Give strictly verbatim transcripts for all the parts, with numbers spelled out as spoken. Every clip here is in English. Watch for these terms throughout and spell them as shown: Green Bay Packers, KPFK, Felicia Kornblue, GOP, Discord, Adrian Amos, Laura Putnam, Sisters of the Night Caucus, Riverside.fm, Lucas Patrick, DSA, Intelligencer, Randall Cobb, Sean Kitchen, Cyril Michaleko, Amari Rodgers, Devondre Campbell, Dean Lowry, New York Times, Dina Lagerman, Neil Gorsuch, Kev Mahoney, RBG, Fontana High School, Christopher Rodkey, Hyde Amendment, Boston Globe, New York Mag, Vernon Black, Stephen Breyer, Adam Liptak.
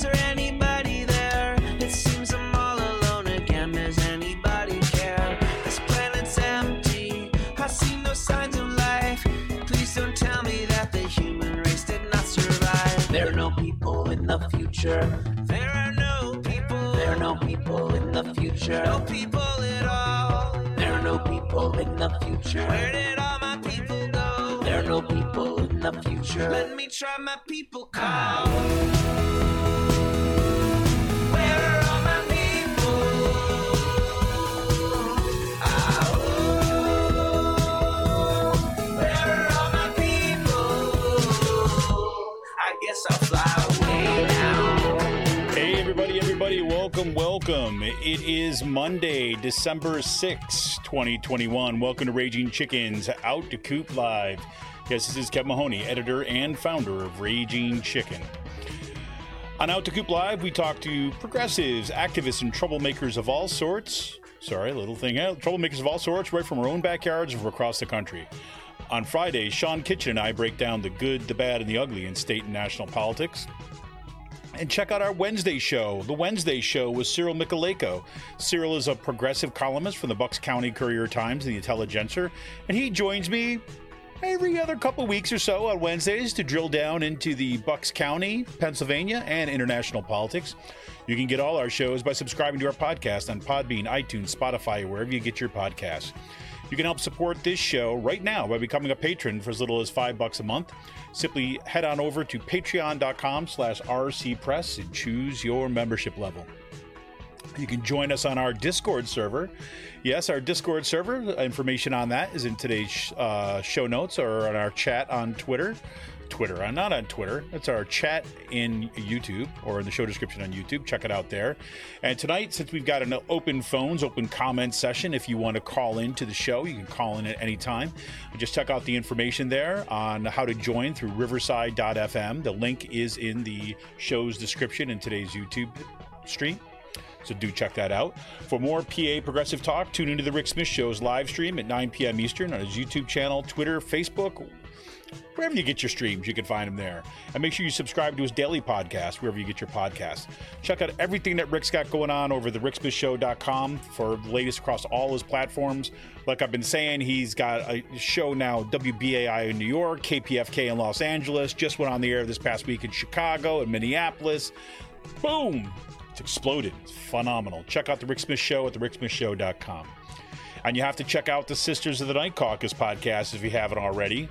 Is there anybody there? It seems I'm all alone again. Does anybody care? This planet's empty. I see no signs of life. Please don't tell me that the human race did not survive. There are no people in the future. There are no people. There are no people in the future. No people at all. There are no people in the future. Where did all my people go? There are no people in the future. Let me try my people call. Where are all my people? Oh, where are all my people? I guess I'll fly away now. Hey everybody, everybody, welcome, welcome. It is Monday, December sixth, twenty twenty-one. Welcome to Raging Chickens, Out to Coop Live. Yes, this is Kev Mahoney, editor and founder of Raging Chicken. On Out to Coop Live, we talk to progressives, activists, and troublemakers of all sorts. Sorry, little thing out. Troublemakers of all sorts, right from our own backyards from across the country. On Friday, Sean Kitchen and I break down the good, the bad, and the ugly in state and national politics. And check out our Wednesday show. The Wednesday show with Cyril Michaleko. Cyril is a progressive columnist from the Bucks County Courier-Times and the Intelligencer, and he joins me every other couple weeks or so on Wednesdays to drill down into the Bucks County, Pennsylvania, and international politics. You can get all our shows by subscribing to our podcast on Podbean, iTunes, Spotify, wherever you get your podcasts. You can help support this show right now by becoming a patron for as little as five bucks a month. Simply head on over to patreon.com slash rcpress and choose your membership level. You can join us on our Discord server. Yes, our Discord server, information on that is in today's uh, show notes or on our chat on Twitter. Twitter, I'm not on Twitter. It's our chat in YouTube or in the show description on YouTube. Check it out there. And tonight, since we've got an open phones, open comment session, if you want to call in to the show, you can call in at any time. Just check out the information there on how to join through riverside dot f m. The link is in the show's description in today's YouTube stream. So do check that out. For more P A Progressive Talk, tune into the Rick Smith Show's live stream at nine p.m. Eastern on his YouTube channel, Twitter, Facebook, wherever you get your streams, you can find him there. And make sure you subscribe to his daily podcast, wherever you get your podcast. Check out everything that Rick's got going on over at the rick smith show dot com for the latest across all his platforms. Like I've been saying, he's got a show now, W B A I in New York, K P F K in Los Angeles, just went on the air this past week in Chicago and Minneapolis. Boom! It's exploded. It's phenomenal. Check out the Rick Smith Show at the rick smith show dot com. And you have to check out the Sisters of the Night Caucus podcast if you haven't already.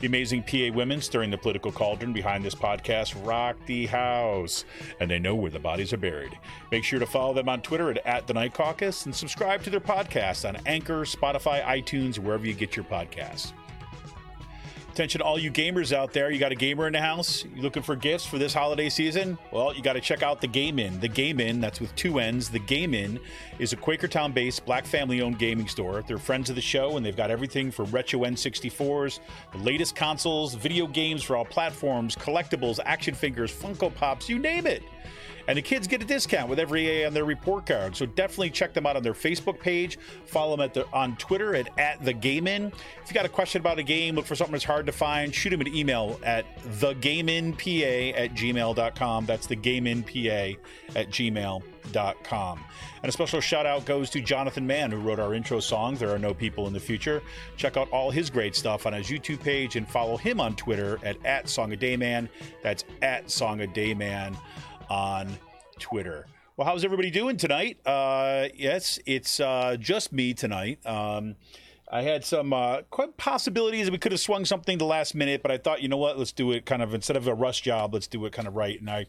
The amazing P A women stirring the political cauldron behind this podcast rock the house, and they know where the bodies are buried. Make sure to follow them on Twitter at, at the Night Caucus and subscribe to their podcast on Anchor, Spotify, iTunes, wherever you get your podcasts. Attention all you gamers out there. You got a gamer in the house? You looking for gifts for this holiday season? Well, you got to check out the Game Inn. The Game Inn, that's with two N's. The Game Inn is a Quakertown-based, black family-owned gaming store. They're friends of the show, and they've got everything from retro N sixty-fours, the latest consoles, video games for all platforms, collectibles, action figures, Funko Pops, you name it. And the kids get a discount with every A on their report card. So definitely check them out on their Facebook page. Follow them at the, on Twitter at, at TheGameIn. If you got a question about a game, look for something that's hard to find, shoot them an email at thegameinpa at gmail dot com. That's thegameinpa at gmail dot com. And a special shout out goes to Jonathan Mann, who wrote our intro song, There Are No People in the Future. Check out all his great stuff on his YouTube page and follow him on Twitter at, at Songadayman. That's at Songadayman on Twitter. Well, how's everybody doing tonight? Uh, yes, it's uh, just me tonight. Um, I had some uh, quite possibilities that we could have swung something the last minute, but I thought, you know what, let's do it kind of instead of a rush job, let's do it kind of right. And I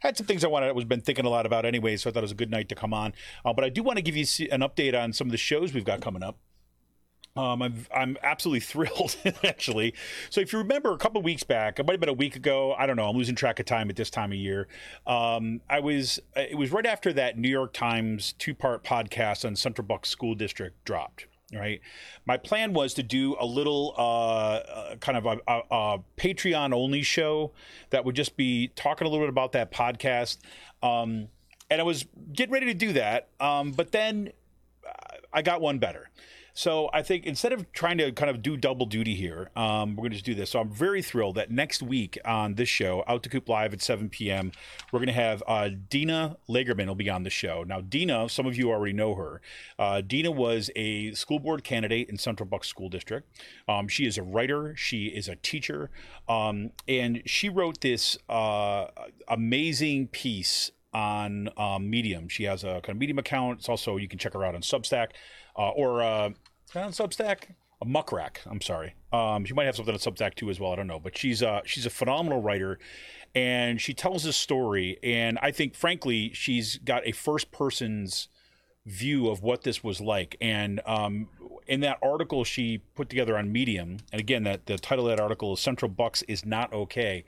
had some things I wanted, I was been thinking a lot about anyway, so I thought it was a good night to come on. Uh, but I do want to give you an update on some of the shows we've got coming up. Um, I'm, I'm absolutely thrilled, actually. So if you remember a couple of weeks back, it might have been a week ago. I don't know. I'm losing track of time at this time of year. Um, I was it was right after that New York Times two-part podcast on Central Bucks School District dropped. Right. My plan was to do a little uh, kind of a, a, a Patreon only show that would just be talking a little bit about that podcast. Um, and I was getting ready to do that. Um, but then I got one better. So I think instead of trying to kind of do double duty here, um, we're going to just do this. So I'm very thrilled that next week on this show, Out to Coop Live at seven p.m., we're going to have uh, Dina Lagerman will be on the show. Now, Dina, some of you already know her. Uh, Dina was a school board candidate in Central Bucks School District. Um, she is a writer. She is a teacher. Um, and she wrote this uh, amazing piece on um, Medium. She has a kind of Medium account. It's also, you can check her out on Substack. Uh, or uh, on Substack, a Muckrack. I'm sorry. Um, she might have something on Substack too as well. I don't know. But she's uh, she's a phenomenal writer, and she tells a story. And I think, frankly, she's got a first person's view of what this was like. And um, in that article she put together on Medium, and again, that the title of that article is "Central Bucks is Not Okay."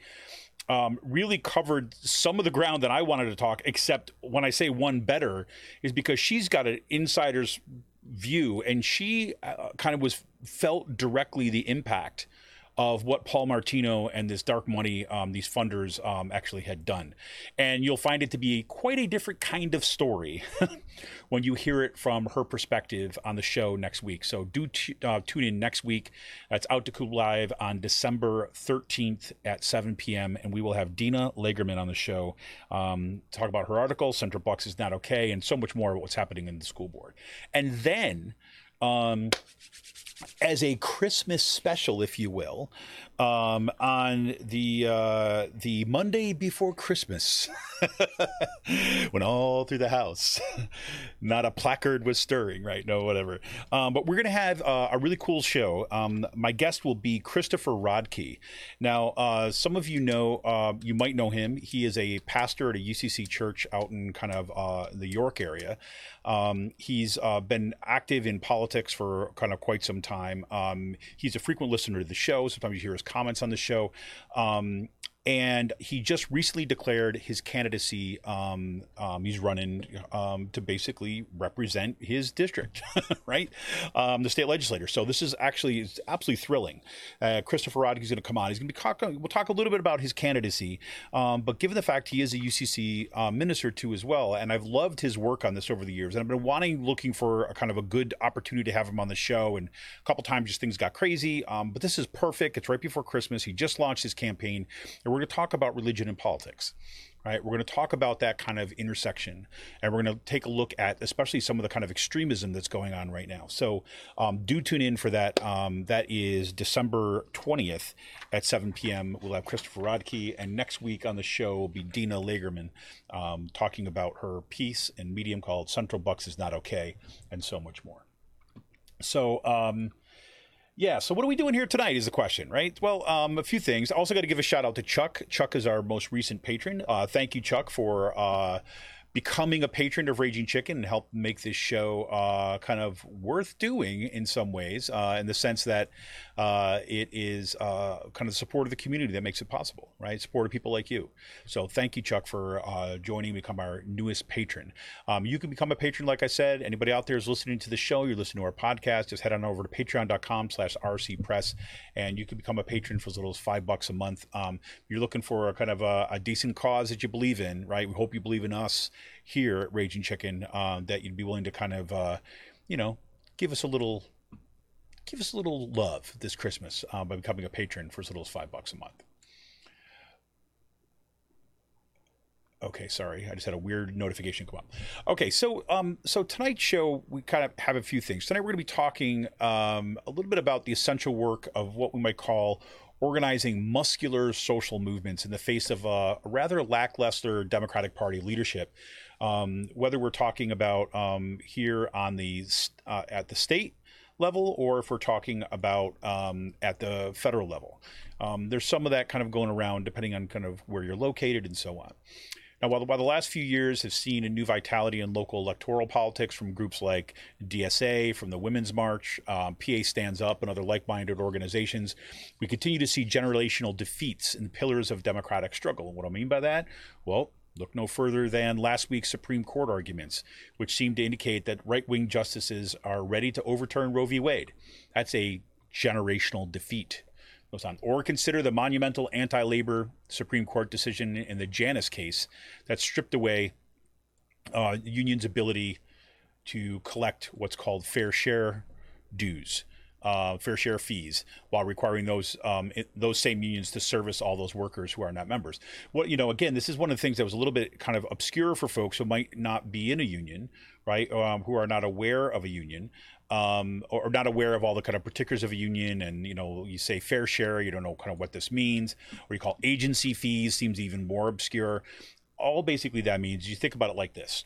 Um, really covered some of the ground that I wanted to talk. Except when I say one better is because she's got an insider's view, and she uh, kind of was felt directly the impact of what Paul Martino and this dark money, um, these funders um, actually had done. And you'll find it to be quite a different kind of story when you hear it from her perspective on the show next week. So do t- uh, tune in next week. That's Out to Coop Live on December thirteenth at seven p.m. And we will have Dina Lagerman on the show, um, talk about her article, Central Bucks is Not Okay, and so much more about what's happening in the school board. And then... Um, as a Christmas special, if you will, um, on the uh, the Monday before Christmas, when all through the house, not a placard was stirring, right? No, whatever. Um, but we're going to have uh, a really cool show. Um, my guest will be Christopher Rodkey. Now, uh, some of you know, uh, you might know him. He is a pastor at a U C C church out in kind of uh, the York area. Um, he's uh, been active in politics for kind of quite some time. Um, he's a frequent listener to the show. Sometimes you hear his comments on the show. Um, and he just recently declared his candidacy. Um, um, he's running um, to basically represent his district, right? Um, the state legislature. So this is actually is absolutely thrilling. Uh, Christopher Rodkey is going to come on. He's going to be talking. We'll talk a little bit about his candidacy, um, but given the fact he is a U C C uh, minister too as well, and I've loved his work on this over the years, and I've been wanting, looking for a kind of a good opportunity to have him on the show. And a couple times just things got crazy, um, but this is perfect. It's right before Christmas. He just launched his campaign. We're going to talk about religion and politics, right? We're going to talk about that kind of intersection, and we're going to take a look at especially some of the kind of extremism that's going on right now. So um, do tune in for that. Um, that is December twentieth at seven p.m. We'll have Christopher Rodkey, and next week on the show will be Dina Lagerman um, talking about her piece in Medium called Central Bucks is Not Okay, and so much more. So... Um, Yeah, so what are we doing here tonight is the question, right? Well, um, a few things. Also got to give a shout out to Chuck. Chuck is our most recent patron. Uh, thank you, Chuck, for uh, becoming a patron of Raging Chicken and helped make this show uh, kind of worth doing in some ways, uh, in the sense that uh, it is uh, kind of the support of the community that makes it possible, right? Support of people like you. So thank you, Chuck, for uh, joining and become our newest patron. Um, you can become a patron, like I said. Anybody out there is listening to the show, you're listening to our podcast, just head on over to patreon.com slash rcpress, and you can become a patron for as little as five bucks a month. Um, you're looking for a kind of a, a decent cause that you believe in, right? We hope you believe in us here at Raging Chicken, uh, that you'd be willing to kind of, uh, you know, give us a little, give us a little love this Christmas uh, by becoming a patron for as little as five bucks a month. Okay, sorry, I just had a weird notification come up. Okay, so um, so tonight's show, we kind of have a few things. Tonight we're going to be talking um, a little bit about the essential work of what we might call organizing muscular social movements in the face of a rather lackluster Democratic Party leadership. Um, whether we're talking about um, here on the uh, at the state level, or if we're talking about um, at the federal level, um, there's some of that kind of going around depending on kind of where you're located and so on. Now, while the, while the last few years have seen a new vitality in local electoral politics from groups like D S A, from the Women's March, um, P A Stands Up, and other like-minded organizations, we continue to see generational defeats in the pillars of democratic struggle. And what I mean by that? Well, look no further than last week's Supreme Court arguments, which seemed to indicate that right-wing justices are ready to overturn Roe v. Wade. That's a generational defeat. On. Or consider the monumental anti-labor Supreme Court decision in the Janus case that stripped away uh, unions' ability to collect what's called fair share dues, uh, fair share fees, while requiring those um, it, those same unions to service all those workers who are not members. Well, you know, again, this is one of the things that was a little bit kind of obscure for folks who might not be in a union, right, um, who are not aware of a union. Um, or, or not aware of all the kind of particulars of a union, and you know, you say fair share, you don't know kind of what this means, or you call agency fees, seems even more obscure. All basically that means, you think about it like this.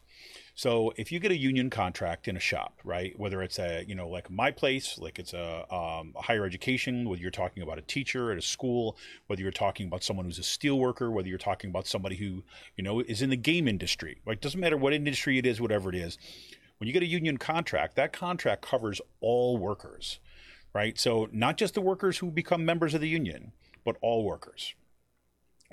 So if you get a union contract in a shop, right, whether it's a, you know, like my place, like it's a, um, a higher education, whether you're talking about a teacher at a school, whether you're talking about someone who's a steel worker, whether you're talking about somebody who, you know, is in the game industry, like, doesn't matter what industry it is, whatever it is. When you get a union contract, that contract covers all workers, right? So not just the workers who become members of the union, but all workers,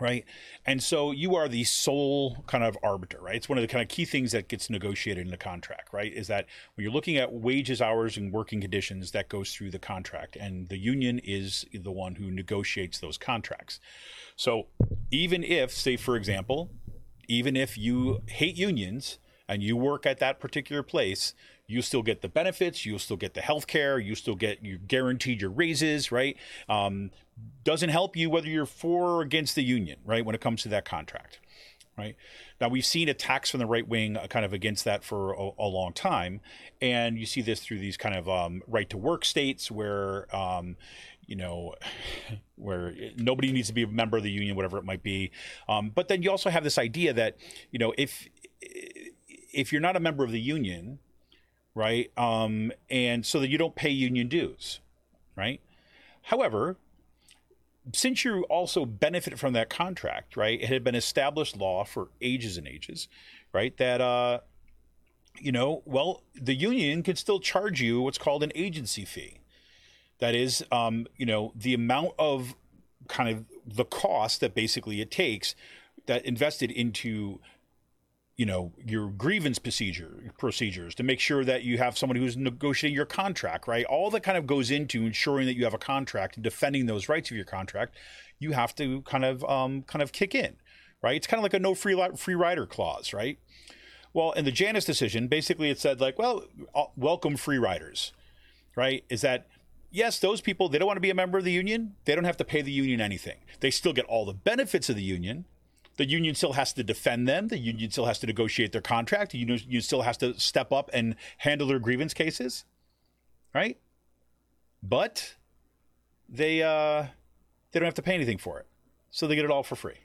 right? And so you are the sole kind of arbiter, right? It's one of the kind of key things that gets negotiated in the contract, right? Is that when you're looking at wages, hours, and working conditions, that goes through the contract, and the union is the one who negotiates those contracts. So even if, say, for example, even if you hate unions, and you work at that particular place, you still get the benefits, you'll still get the health care, you still get, you guaranteed your raises, right? Um, doesn't help you whether you're for or against the union, right, when it comes to that contract, right? Now, we've seen attacks from the right wing kind of against that for a, a long time, and you see this through these kind of um, right-to-work states where, um, you know, where nobody needs to be a member of the union, whatever it might be. Um, but then you also have this idea that, you know, if... if you're not a member of the union, right, um, and so that you don't pay union dues, right? However, since you also benefit from that contract, right, it had been established law for ages and ages, right, that, uh, you know, well, the union could still charge you what's called an agency fee. That is, um, you know, the amount of kind of the cost that basically it takes that invested into you know, your grievance procedure procedures to make sure that you have someone who's negotiating your contract, right? All that kind of goes into ensuring that you have a contract and defending those rights of your contract. You have to kind of um, kind of kick in, right? It's kind of like a no free li- free rider clause, right? Well, in the Janus decision, basically it said like, well, uh, welcome free riders, right? Is that yes, those people, they don't want to be a member of the union. They don't have to pay the union anything. They still get all the benefits of the union. The union still has to defend them. The union still has to negotiate their contract. The union still has to step up and handle their grievance cases, right? But they uh, they don't have to pay anything for it, so they get it all for free,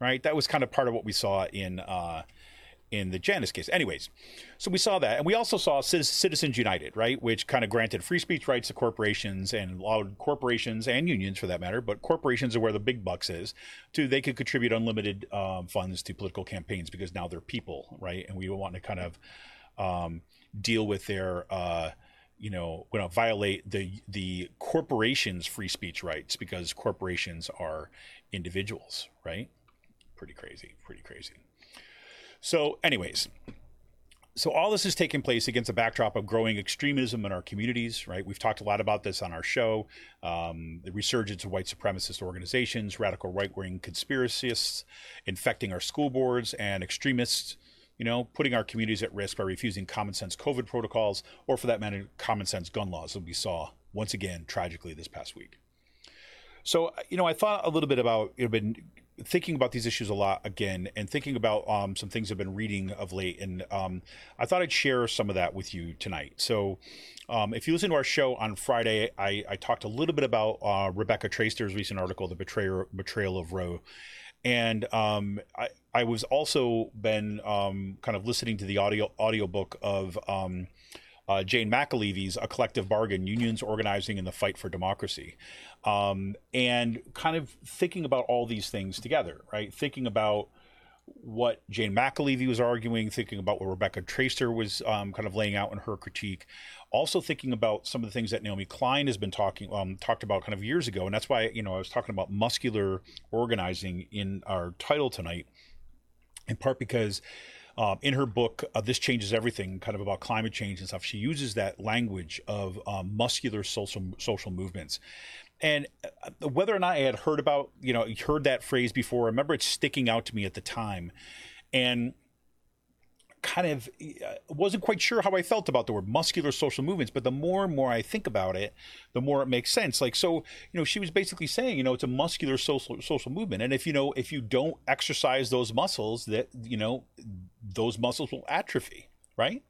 right? That was kind of part of what we saw in uh, in the Janus case. Anyways, so we saw that, and we also saw Citizens United, right, which kind of granted free speech rights to corporations and allowed corporations and unions, for that matter, but corporations are where the big bucks is, to they could contribute unlimited uh, funds to political campaigns because now they're people, right, and we want to kind of um, deal with their, uh, you know, we don't violate the the corporation's free speech rights because corporations are individuals, right? Pretty crazy, pretty crazy. So anyways, so all this is taking place against a backdrop of growing extremism in our communities, right? We've talked a lot about this on our show, um, the resurgence of white supremacist organizations, radical right-wing conspiracists infecting our school boards, and extremists, you know, putting our communities at risk by refusing common sense COVID protocols, or for that matter, common sense gun laws that we saw once again, tragically, this past week. So, you know, I thought a little bit about, it been thinking about these issues a lot again, and thinking about um, some things I've been reading of late, and um, I thought I'd share some of that with you tonight. So um, if you listen to our show on Friday, I, I talked a little bit about uh, Rebecca Traister's recent article, The Betrayer, Betrayal of Roe. And um, I, I was also been um, kind of listening to the audio audiobook of um, uh, Jane McAlevey's A Collective Bargain, Unions Organizing in the Fight for Democracy. Um, and kind of thinking about all these things together, right? Thinking about what Jane McAlevey was arguing, thinking about what Rebecca Traister was um, kind of laying out in her critique. Also thinking about some of the things that Naomi Klein has been talking, um, talked about kind of years ago. And that's why, you know, I was talking about muscular organizing in our title tonight, in part because Um, in her book, uh, This Changes Everything, kind of about climate change and stuff, she uses that language of um, muscular social social movements. And whether or not I had heard about, you know, heard that phrase before, I remember it sticking out to me at the time. And kind of wasn't quite sure how I felt about the word muscular social movements, but the more and more I think about it, the more it makes sense. Like, so, you know, she was basically saying, you know, it's a muscular social social movement. And if, you know, if you don't exercise those muscles, that, you know, those muscles will atrophy, right?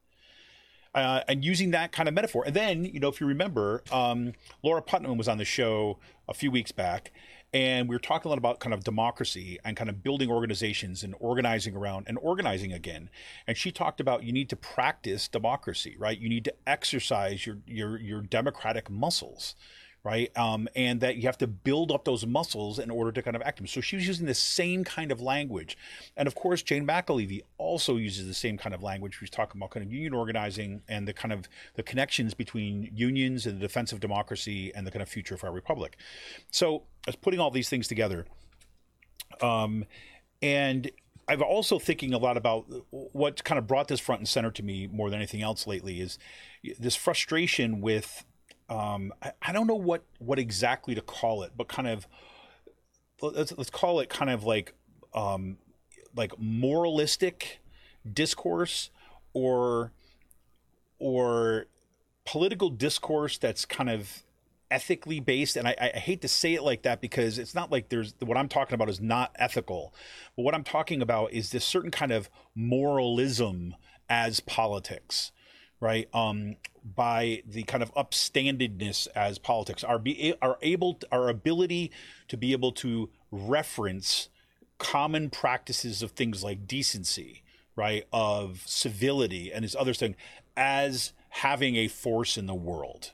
Uh, and using that kind of metaphor. And then, you know, if you remember, um, Laura Putnam was on the show a few weeks back, and we were talking a lot about kind of democracy and kind of building organizations and organizing around and organizing again. And she talked about you need to practice democracy, right? You need to exercise your your your democratic muscles, right? Um, and that you have to build up those muscles in order to kind of act them. So she was using the same kind of language. And of course, Jane McAlevey also uses the same kind of language. She's talking about kind of union organizing and the kind of the connections between unions and the defense of democracy and the kind of future of our republic. So as putting all these things together, um, and I've also thinking a lot about what kind of brought this front and center to me more than anything else lately is this frustration with um, I, I don't know what what exactly to call it, but kind of let's let's call it kind of like um, like moralistic discourse or or political discourse that's kind of ethically based. And I, I hate to say it like that, because it's not like there's what I'm talking about is not ethical, but what I'm talking about is this certain kind of moralism as politics, right? Um, by the kind of upstandedness as politics, our be our able to, our ability to be able to reference common practices of things like decency, right, of civility and this other thing as having a force in the world.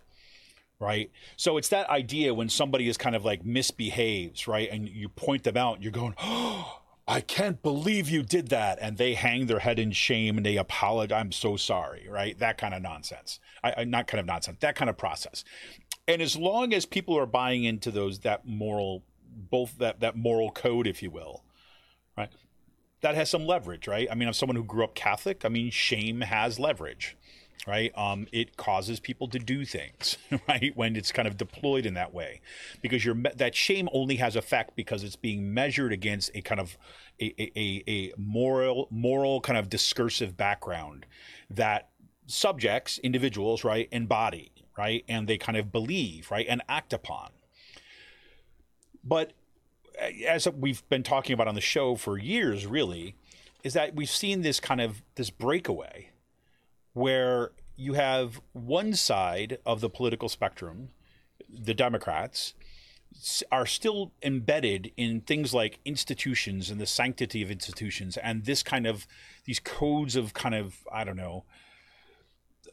Right. So it's that idea when somebody is kind of like misbehaves, right, and you point them out, you're going, oh, I can't believe you did that. And they hang their head in shame and they apologize. I'm so sorry. Right. That kind of nonsense. I, I not kind of nonsense, that kind of process. And as long as people are buying into those, that moral, both that, that moral code, if you will, right, that has some leverage. Right. I mean, I'm someone who grew up Catholic. I mean, shame has leverage. Right. Um, it causes people to do things, right, when it's kind of deployed in that way, because you're that shame only has effect because it's being measured against a kind of a, a, a moral moral kind of discursive background that subjects, individuals, right, embody, right, and they kind of believe, right, and act upon. But as we've been talking about on the show for years, really, is that we've seen this kind of this breakaway where you have one side of the political spectrum, the Democrats, are still embedded in things like institutions and the sanctity of institutions and this kind of these codes of kind of, I don't know,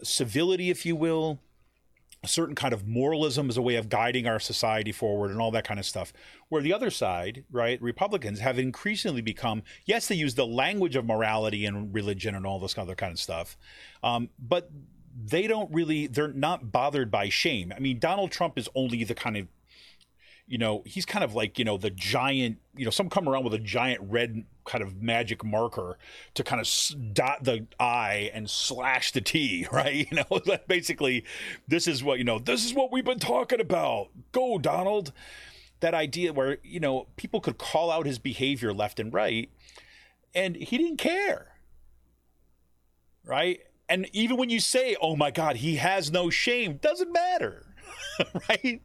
civility, if you will, a certain kind of moralism as a way of guiding our society forward and all that kind of stuff, where the other side, right, Republicans have increasingly become, yes, they use the language of morality and religion and all this other kind of stuff, um, but they don't really, they're not bothered by shame. I mean, Donald Trump is only the kind of, you know, he's kind of like, you know, the giant, you know, some come around with a giant red kind of magic marker to kind of dot the I and slash the T, right? You know, that basically, this is what, you know, this is what we've been talking about. Go, Donald. That idea where, you know, people could call out his behavior left and right, and he didn't care, right? And even when you say, oh my God, he has no shame, doesn't matter, right?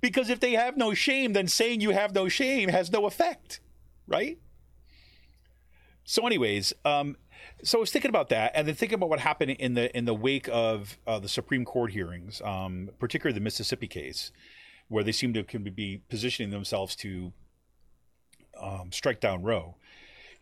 Because if they have no shame, then saying you have no shame has no effect, right? So anyways, um, so I was thinking about that, and then thinking about what happened in the in the wake of uh, the Supreme Court hearings, um, particularly the Mississippi case, where they seem to can be positioning themselves to um, strike down Roe.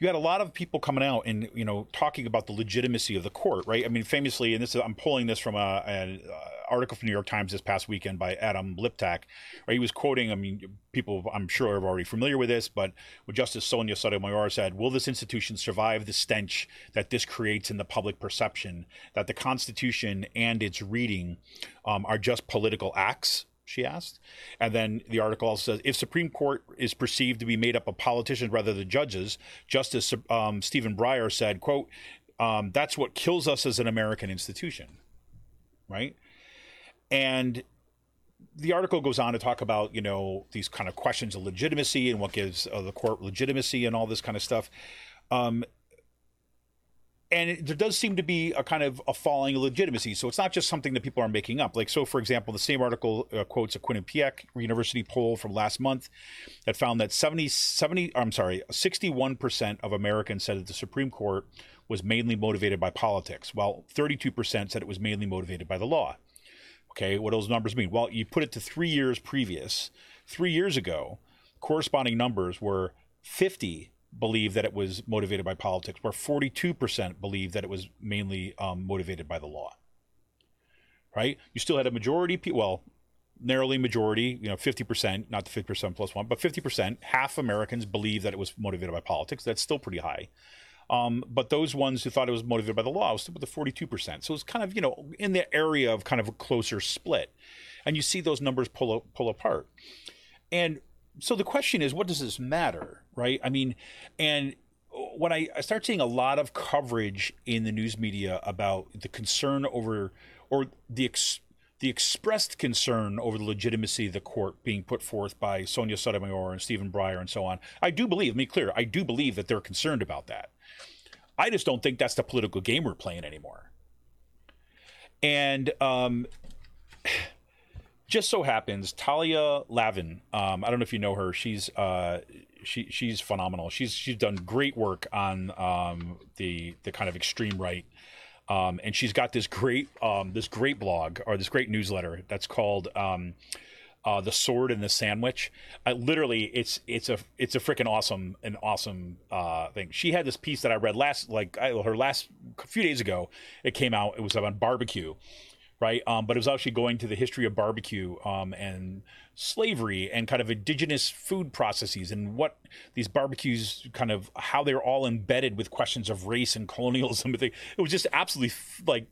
You had a lot of people coming out and, you know, talking about the legitimacy of the court, right? I mean, famously, and this is, I'm pulling this from a, a, a article from New York Times this past weekend by Adam Liptak, right? He was quoting, I mean, people I'm sure are already familiar with this, but Justice Sonia Sotomayor said, will this institution survive the stench that this creates in the public perception that the Constitution and its reading um, are just political acts? She asked. And then the article also says, if Supreme Court is perceived to be made up of politicians rather than judges, Justice um, Stephen Breyer said, quote, um, that's what kills us as an American institution, right? And the article goes on to talk about, you know, these kind of questions of legitimacy and what gives uh, the court legitimacy and all this kind of stuff. Um, And it, there does seem to be a kind of a falling legitimacy. So it's not just something that people are making up. Like, so, for example, the same article uh, quotes a Quinnipiac University poll from last month that found that seventy, seventy, I'm sorry, sixty-one percent of Americans said that the Supreme Court was mainly motivated by politics, while thirty-two percent said it was mainly motivated by the law. Okay, what do those numbers mean? Well, you put it to three years previous. Three years ago, corresponding numbers were fifty believe that it was motivated by politics, where forty-two percent believe that it was mainly um, motivated by the law, right? You still had a majority, well, narrowly majority, you know, fifty percent, not the fifty percent plus one, but fifty percent, half Americans believe that it was motivated by politics. That's still pretty high. Um, but those ones who thought it was motivated by the law was still with the forty-two percent. So it's kind of, you know, in the area of kind of a closer split. And you see those numbers pull pull apart. And so the question is, what does this matter, right? I mean, and when I, I start seeing a lot of coverage in the news media about the concern over, or the ex, the expressed concern over the legitimacy of the court being put forth by Sonia Sotomayor and Stephen Breyer and so on, I do believe, let me be clear, I do believe that they're concerned about that. I just don't think that's the political game we're playing anymore. And um, just so happens, Talia Lavin, um, I don't know if you know her, she's uh, she she's phenomenal. She's she's done great work on um, the the kind of extreme right, um, and she's got this great um, this great blog or this great newsletter that's called um, uh, The Sword and the Sandwich. I, literally, it's it's a it's a freaking awesome an awesome uh, thing. She had this piece that I read last like I, her last few days ago. It came out. It was about barbecue. Right, um, but it was actually going to the history of barbecue um, and slavery and kind of indigenous food processes and what these barbecues kind of how they're all embedded with questions of race and colonialism. It was just absolutely like,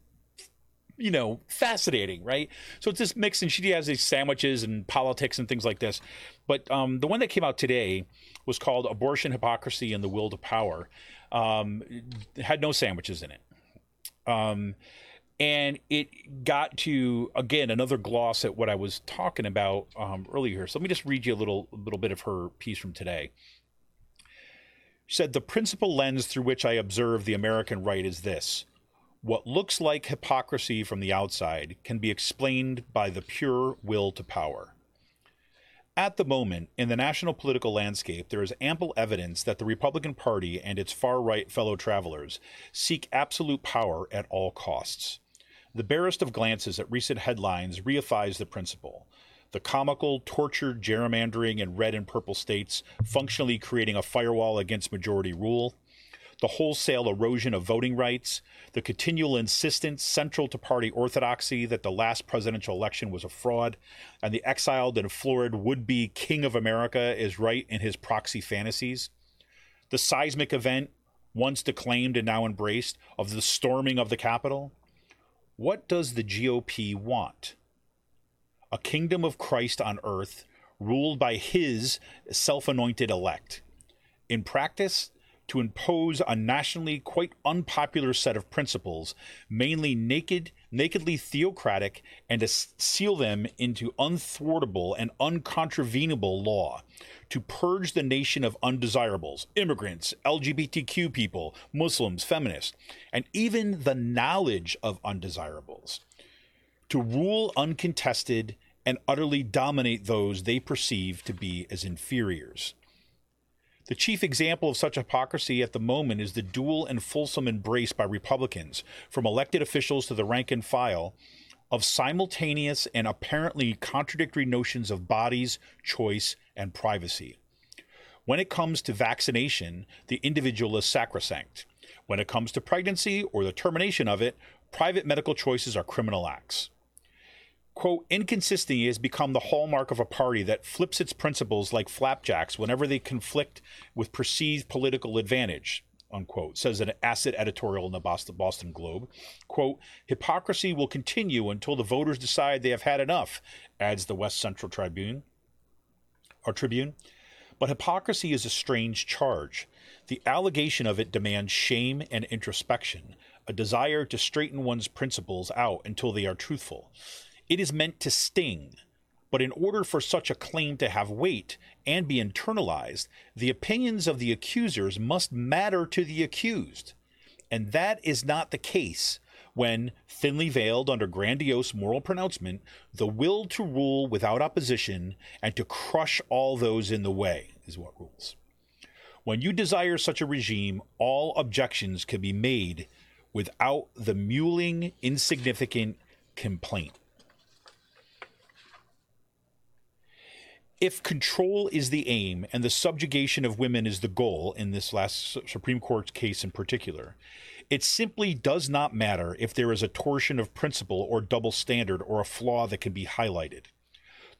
you know, fascinating, right? So it's this mix, and she has these sandwiches and politics and things like this. But um, the one that came out today was called "Abortion, Hypocrisy, and the Will to Power." Um, it had no sandwiches in it. Um, And it got to, again, another gloss at what I was talking about um, earlier. So let me just read you a little, little bit of her piece from today. She said, "The principal lens through which I observe the American right is this. What looks like hypocrisy from the outside can be explained by the pure will to power. At the moment, in the national political landscape, there is ample evidence that the Republican Party and its far-right fellow travelers seek absolute power at all costs. The barest of glances at recent headlines reifies the principle. The comical, tortured gerrymandering in red and purple states, functionally creating a firewall against majority rule, the wholesale erosion of voting rights, the continual insistence central to party orthodoxy that the last presidential election was a fraud, and the exiled and florid would-be king of America is right in his proxy fantasies, the seismic event, once declaimed and now embraced, of the storming of the Capitol. What does the G O P want? A kingdom of Christ on earth, ruled by his self-anointed elect. In practice, to impose a nationally quite unpopular set of principles, mainly naked, nakedly theocratic, and to seal them into unthwartable and uncontravenable law, to purge the nation of undesirables, immigrants, L G B T Q people, Muslims, feminists, and even the knowledge of undesirables, to rule uncontested and utterly dominate those they perceive to be as inferiors. The chief example of such hypocrisy at the moment is the dual and fulsome embrace by Republicans, from elected officials to the rank and file, of simultaneous and apparently contradictory notions of bodies, choice, and privacy. When it comes to vaccination, the individual is sacrosanct. When it comes to pregnancy or the termination of it, private medical choices are criminal acts. Quote, inconsistency has become the hallmark of a party that flips its principles like flapjacks whenever they conflict with perceived political advantage, unquote, says an acid editorial in the Boston, Boston Globe. Quote, hypocrisy will continue until the voters decide they have had enough, adds the West Central Tribune, or Tribune. But hypocrisy is a strange charge. The allegation of it demands shame and introspection, a desire to straighten one's principles out until they are truthful. It is meant to sting, but in order for such a claim to have weight and be internalized, the opinions of the accusers must matter to the accused, And that is not the case when, thinly veiled under grandiose moral pronouncement, the will to rule without opposition and to crush all those in the way is what rules. When you desire such a regime, all objections can be made without the mewling, insignificant complaint. If control is the aim and the subjugation of women is the goal, in this last Supreme Court case in particular, it simply does not matter if there is a torsion of principle or double standard or a flaw that can be highlighted.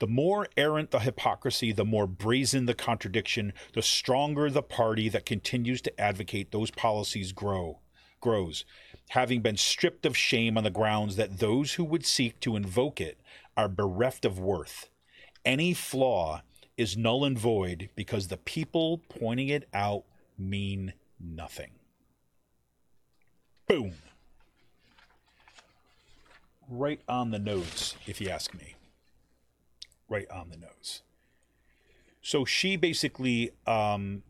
The more errant the hypocrisy, the more brazen the contradiction, the stronger the party that continues to advocate those policies grow, grows, having been stripped of shame on the grounds that those who would seek to invoke it are bereft of worth. Any flaw is null and void because the people pointing it out mean nothing. Boom. Right on the nose, if you ask me. Right on the nose. So she basically, um,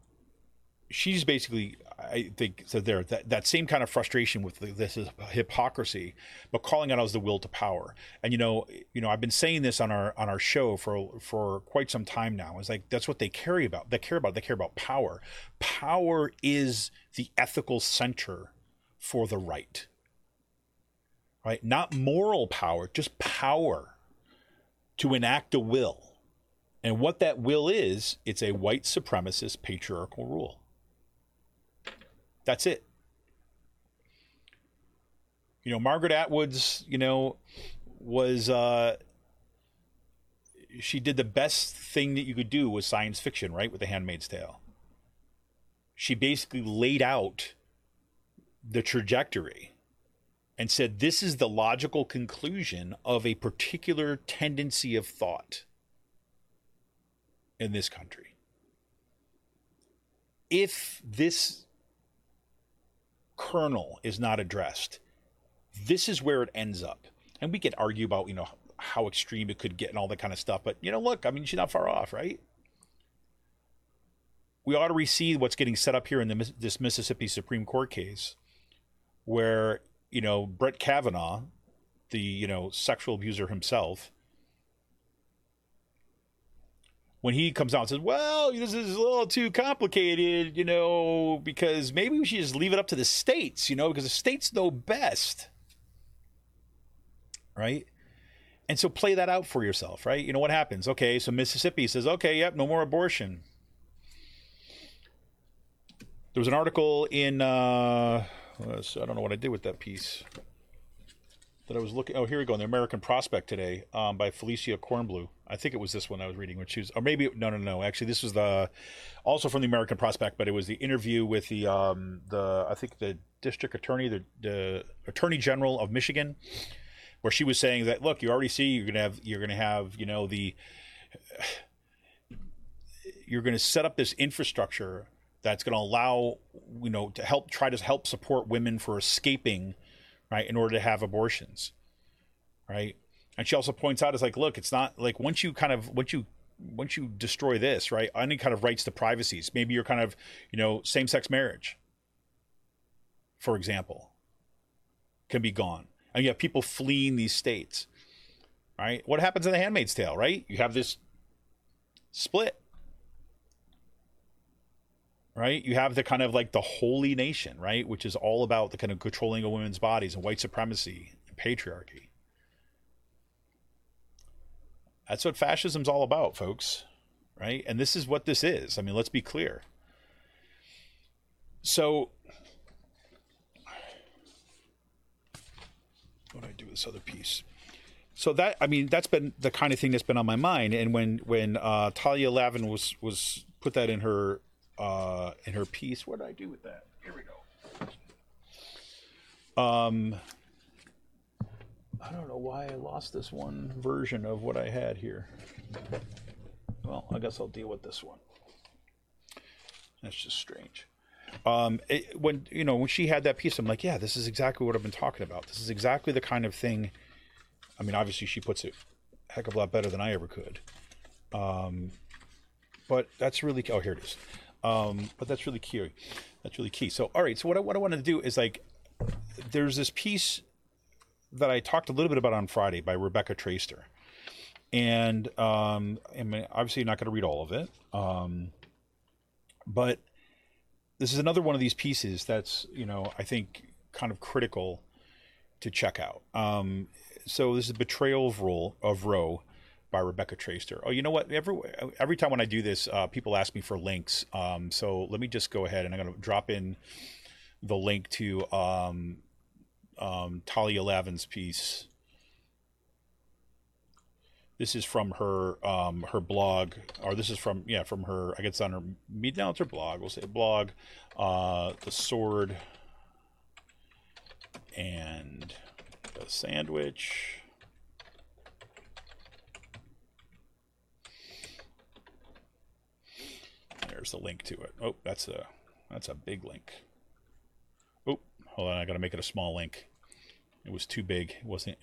she's basically, I think, so there, that, that same kind of frustration with the, this is hypocrisy, but calling it out as the will to power. And, you know, you know, I've been saying this on our on our show for for quite some time now. It's like, that's what they care about. They care about, they care about power. Power is the ethical center for the right, right? Not moral power, just power to enact a will. And what that will is, it's a white supremacist patriarchal rule. That's it. You know, Margaret Atwood's, you know, was, uh, she did the best thing that you could do with science fiction, right? With The Handmaid's Tale. She basically laid out the trajectory and said, this is the logical conclusion of a particular tendency of thought in this country. If this kernel is not addressed, this is where it ends up. And we could argue about, you know, how extreme it could get and all that kind of stuff, but, you know, look, I mean, she's not far off, right? We ought to recede what's getting set up here in the, this Mississippi Supreme Court case, where, you know, Brett Kavanaugh, the, you know, sexual abuser himself, when he comes out and says, well, this is a little too complicated, you know, because maybe we should just leave it up to the states, you know, because the states know best, right? And so play that out for yourself, right? You know what happens? Okay, so Mississippi says, okay, yep, no more abortion. There was an article in, uh, I don't know what I did with that piece that I was looking, oh, here we go, in the American Prospect today, um, by Felicia Kornblue. I think it was this one I was reading when she was, or maybe, no, no, no, actually, this was the, also from the American Prospect, but it was the interview with the, um, the I think the district attorney, the, the attorney general of Michigan, where she was saying that, look, you already see you're going to have, you're going to have, you know, the, you're going to set up this infrastructure that's going to allow, you know, to help, try to help support women for escaping, right, in order to have abortions, right? And she also points out, it's like, look, it's not like once you kind of, once you, once you destroy this, right, any kind of rights to privacies, maybe you're kind of, you know, same-sex marriage, for example, can be gone. And you have people fleeing these states, right? What happens in The Handmaid's Tale, right? You have this split, right? You have the kind of like the holy nation, right? Which is all about the kind of controlling of women's bodies and white supremacy and patriarchy. That's what fascism's all about, folks, right? And this is what this is. I mean, let's be clear. So, what do I do with this other piece? So that, I mean, that's been the kind of thing that's been on my mind. And when, when uh, Talia Lavin was, was put that in her, uh in her piece, what did I do with that? Here we go. um I don't know why I lost this one version of what I had here. Well, I guess I'll deal with this one. That's just strange. Um it, when you know when she had that piece, I'm like, yeah, this is exactly what I've been talking about. This is exactly the kind of thing. I mean, obviously she puts it a heck of a lot better than I ever could, um but that's really, oh, here it is. Um, but that's really key. That's really key. So, all right. So what I, what I wanted to do is, like, there's this piece that I talked a little bit about on Friday by Rebecca Traister. And um, I mean, obviously, you're not going to read all of it. Um, but this is another one of these pieces that's, you know, I think kind of critical to check out. Um, so this is Betrayal of Roe, of Roe by Rebecca Traister. Oh, you know what? Every every time when I do this, uh, people ask me for links. Um, so let me just go ahead and I'm going to drop in the link to um, um, Talia Lavin's piece. This is from her um, her blog, or this is from, yeah, from her, I guess on her, now it's her blog, we'll say blog, uh, The Sword and the Sandwich. There's the link to it. Oh, that's a, that's a big link. Oh, hold on, I gotta make it a small link. It was too big, it wasn't,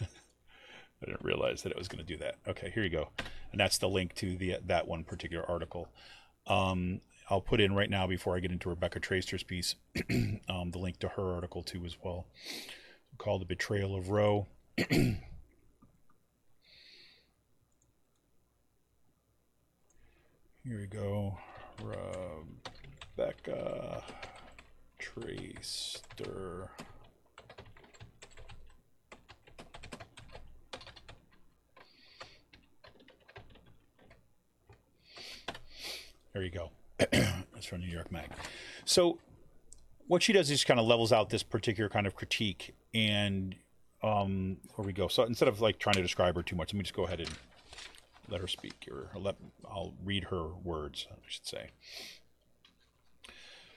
I didn't realize that it was going to do that. Okay, here you go. And that's the link to the that one particular article. Um, I'll put in right now before I get into Rebecca Traister's piece, um, the link to her article too as well, called The Betrayal of Roe. Here we go. Rebecca Traister. There you go. That's from New York Mag. So what she does is kind of levels out this particular kind of critique. And um, here we go. So instead of like trying to describe her too much, let me just go ahead and let her speak, or let, I'll read her words, I should say.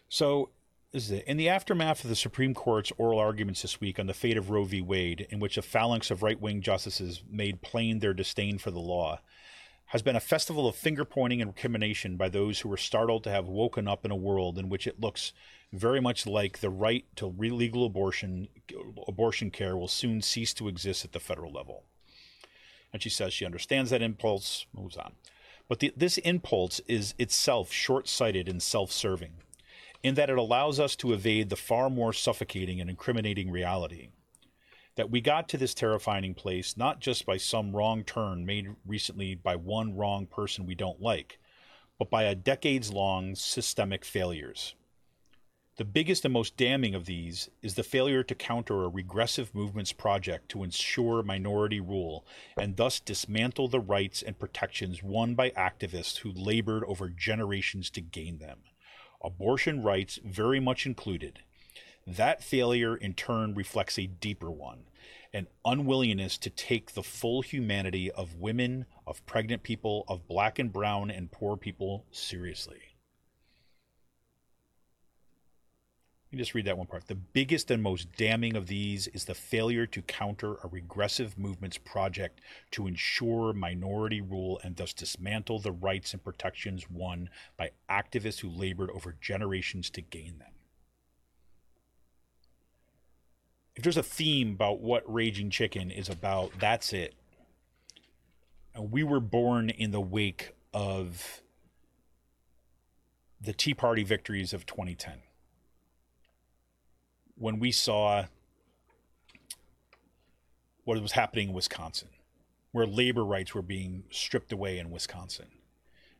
So this is it. In the aftermath of the Supreme Court's oral arguments this week on the fate of Roe v. Wade, in which a phalanx of right-wing justices made plain their disdain for the law, has been a festival of finger-pointing and recrimination by those who were startled to have woken up in a world in which it looks very much like the right to legal abortion abortion care will soon cease to exist at the federal level. And she says she understands that impulse, moves on. But the, this impulse is itself short-sighted and self-serving, in that it allows us to evade the far more suffocating and incriminating reality that we got to this terrifying place not just by some wrong turn made recently by one wrong person we don't like, but by a decades-long systemic failures. The biggest and most damning of these is the failure to counter a regressive movement's project to ensure minority rule and thus dismantle the rights and protections won by activists who labored over generations to gain them, abortion rights very much included. That failure, in turn, reflects a deeper one, an unwillingness to take the full humanity of women, of pregnant people, of black and brown and poor people seriously. Let me just read that one part. The biggest and most damning of these is the failure to counter a regressive movement's project to ensure minority rule and thus dismantle the rights and protections won by activists who labored over generations to gain them. If there's a theme about what Raging Chicken is about, that's it. And we were born in the wake of the Tea Party victories of twenty ten, when we saw what was happening in Wisconsin, where labor rights were being stripped away in Wisconsin.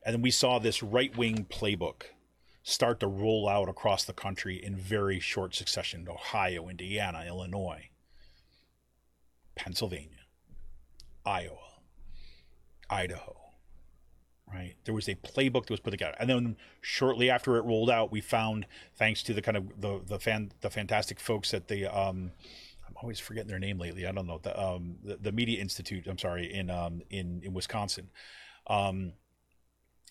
And then we saw this right-wing playbook start to roll out across the country in very short succession to Ohio, Indiana, Illinois, Pennsylvania, Iowa, Idaho, right? There was a playbook that was put together. And then shortly after it rolled out, we found, thanks to the kind of the the, fan, the fantastic folks at the, um, I'm always forgetting their name lately, I don't know, the um, the, the Media Institute, I'm sorry, in um, in, in Wisconsin, um,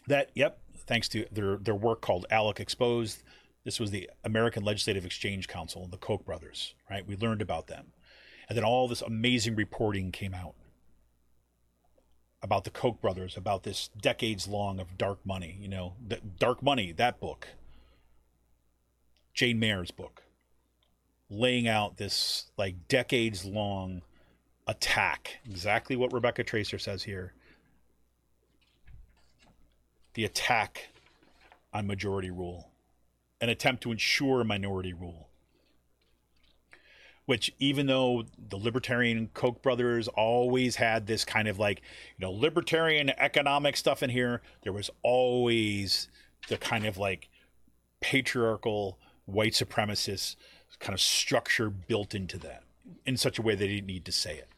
that, yep, thanks to their, their work called ALEC Exposed. This was the American Legislative Exchange Council and the Koch brothers, right? We learned about them. And then all this amazing reporting came out about the Koch brothers, about this decades long of dark money, you know, the dark money, that book, Jane Mayer's book, laying out this like decades long attack, exactly what Rebecca Traister says here. The attack on majority rule, an attempt to ensure minority rule, which even though the libertarian Koch brothers always had this kind of like, you know, libertarian economic stuff in here, there was always the kind of like patriarchal white supremacist kind of structure built into that in such a way they didn't need to say it.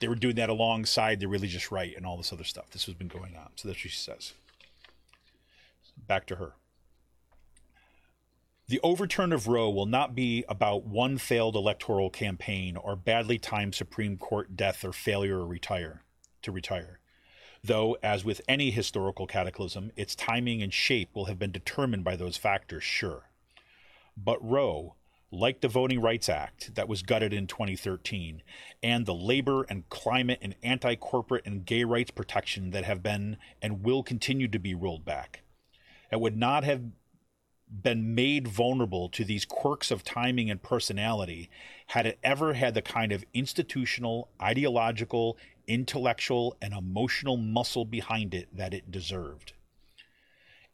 They were doing that alongside the religious right and all this other stuff. This has been going on. So that's what she says. Back to her. The overturn of Roe will not be about one failed electoral campaign or badly timed Supreme Court death or failure or retire, to retire. Though, as with any historical cataclysm, its timing and shape will have been determined by those factors, sure. But Roe, like the Voting Rights Act that was gutted in twenty thirteen, and the labor and climate and anti-corporate and gay rights protection that have been and will continue to be rolled back, it would not have been made vulnerable to these quirks of timing and personality had it ever had the kind of institutional, ideological, intellectual, and emotional muscle behind it that it deserved.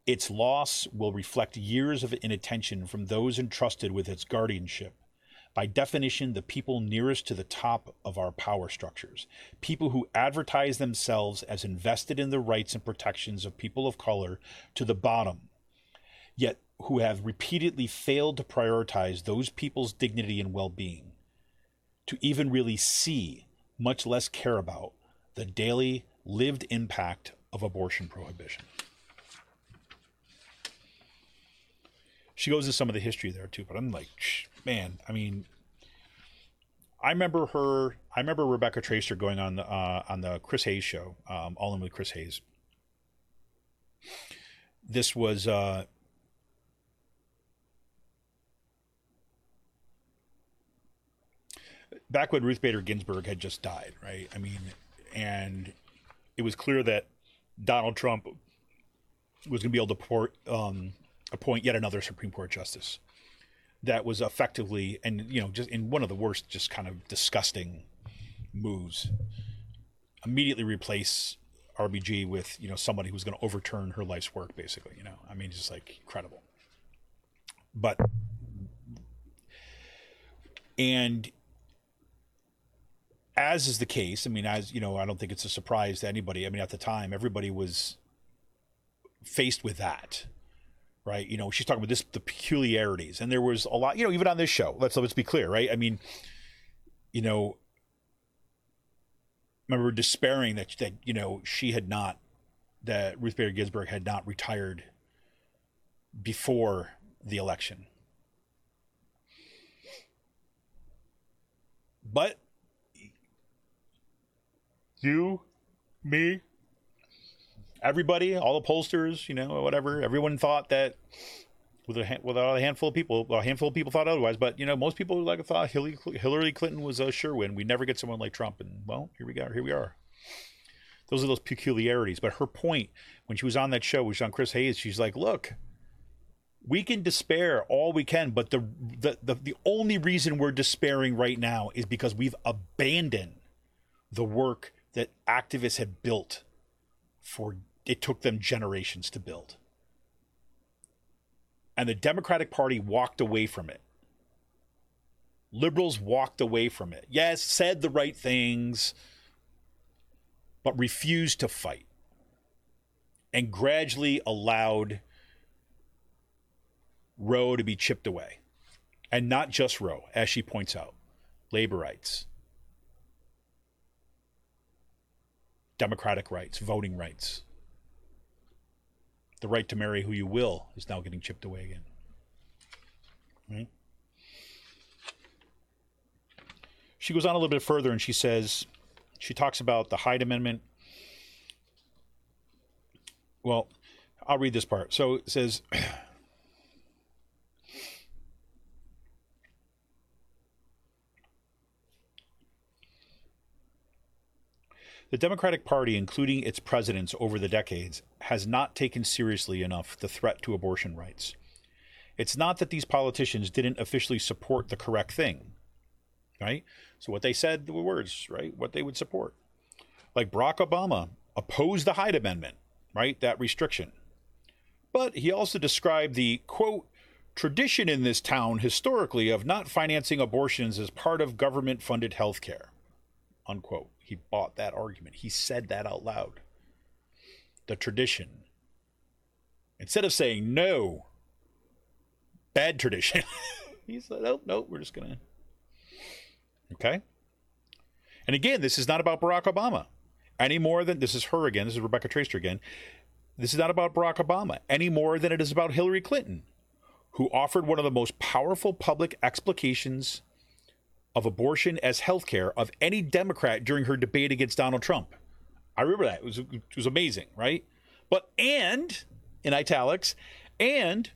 Its loss will reflect years of inattention from those entrusted with its guardianship, by definition the people nearest to the top of our power structures, people who advertise themselves as invested in the rights and protections of people of color to the bottom, yet who have repeatedly failed to prioritize those people's dignity and well-being, to even really see, much less care about, the daily lived impact of abortion prohibition. She goes into some of the history there too, but I'm like, man, I mean, I remember her, I remember Rebecca Traister going on the, uh, on the Chris Hayes show, um, All In With Chris Hayes. This was, uh, back when Ruth Bader Ginsburg had just died, right? I mean, and it was clear that Donald Trump was going to be able to port, um, appoint yet another Supreme Court justice. That was effectively, and you know, just in one of the worst, just kind of disgusting moves, immediately replace R B G with, you know, somebody who's going to overturn her life's work, basically. You know, I mean, just like incredible. But and. As is the case, I mean, as you know, I don't think it's a surprise to anybody. I mean, at the time, everybody was faced with that, right? You know, she's talking about this, the peculiarities, and there was a lot, you know, even on this show. Let's let's be clear, right? I mean, you know, I remember despairing that that you know she had not, that Ruth Bader Ginsburg had not retired before the election, but. You, me, everybody, all the pollsters, you know, whatever. Everyone thought that, with a with a handful of people, well, a handful of people thought otherwise. But you know, most people like thought Hillary, Hillary Clinton was a sure win. We never get someone like Trump, and well, here we go, here we are. Those are those peculiarities. But her point when she was on that show, which was on Chris Hayes, she's like, "Look, we can despair all we can, but the the the, the only reason we're despairing right now is because we've abandoned the work." That activists had built for, it took them generations to build. And the Democratic Party walked away from it. Liberals walked away from it. Yes, said the right things, but refused to fight. And gradually allowed Roe to be chipped away. And not just Roe, as she points out, labor rights, democratic rights, voting rights. The right to marry who you will is now getting chipped away again. Right? She goes on a little bit further and she says, she talks about the Hyde Amendment. Well, I'll read this part. So it says... The Democratic Party, including its presidents over the decades, has not taken seriously enough the threat to abortion rights. It's not that these politicians didn't officially support the correct thing, right? So what they said were words, right? What they would support. Like Barack Obama opposed the Hyde Amendment, right? That restriction. But he also described the, quote, tradition in this town historically of not financing abortions as part of government-funded health care, unquote. He bought that argument. He said that out loud. The tradition. Instead of saying, no, bad tradition, he said, oh, no, we're just going to. Okay? And again, this is not about Barack Obama any more than, this is her again, this is Rebecca Traister again, this is not about Barack Obama any more than it is about Hillary Clinton, who offered one of the most powerful public explications of abortion as healthcare of any Democrat during her debate against Donald Trump. I remember that. It was, it was amazing, right? But, and, in italics, and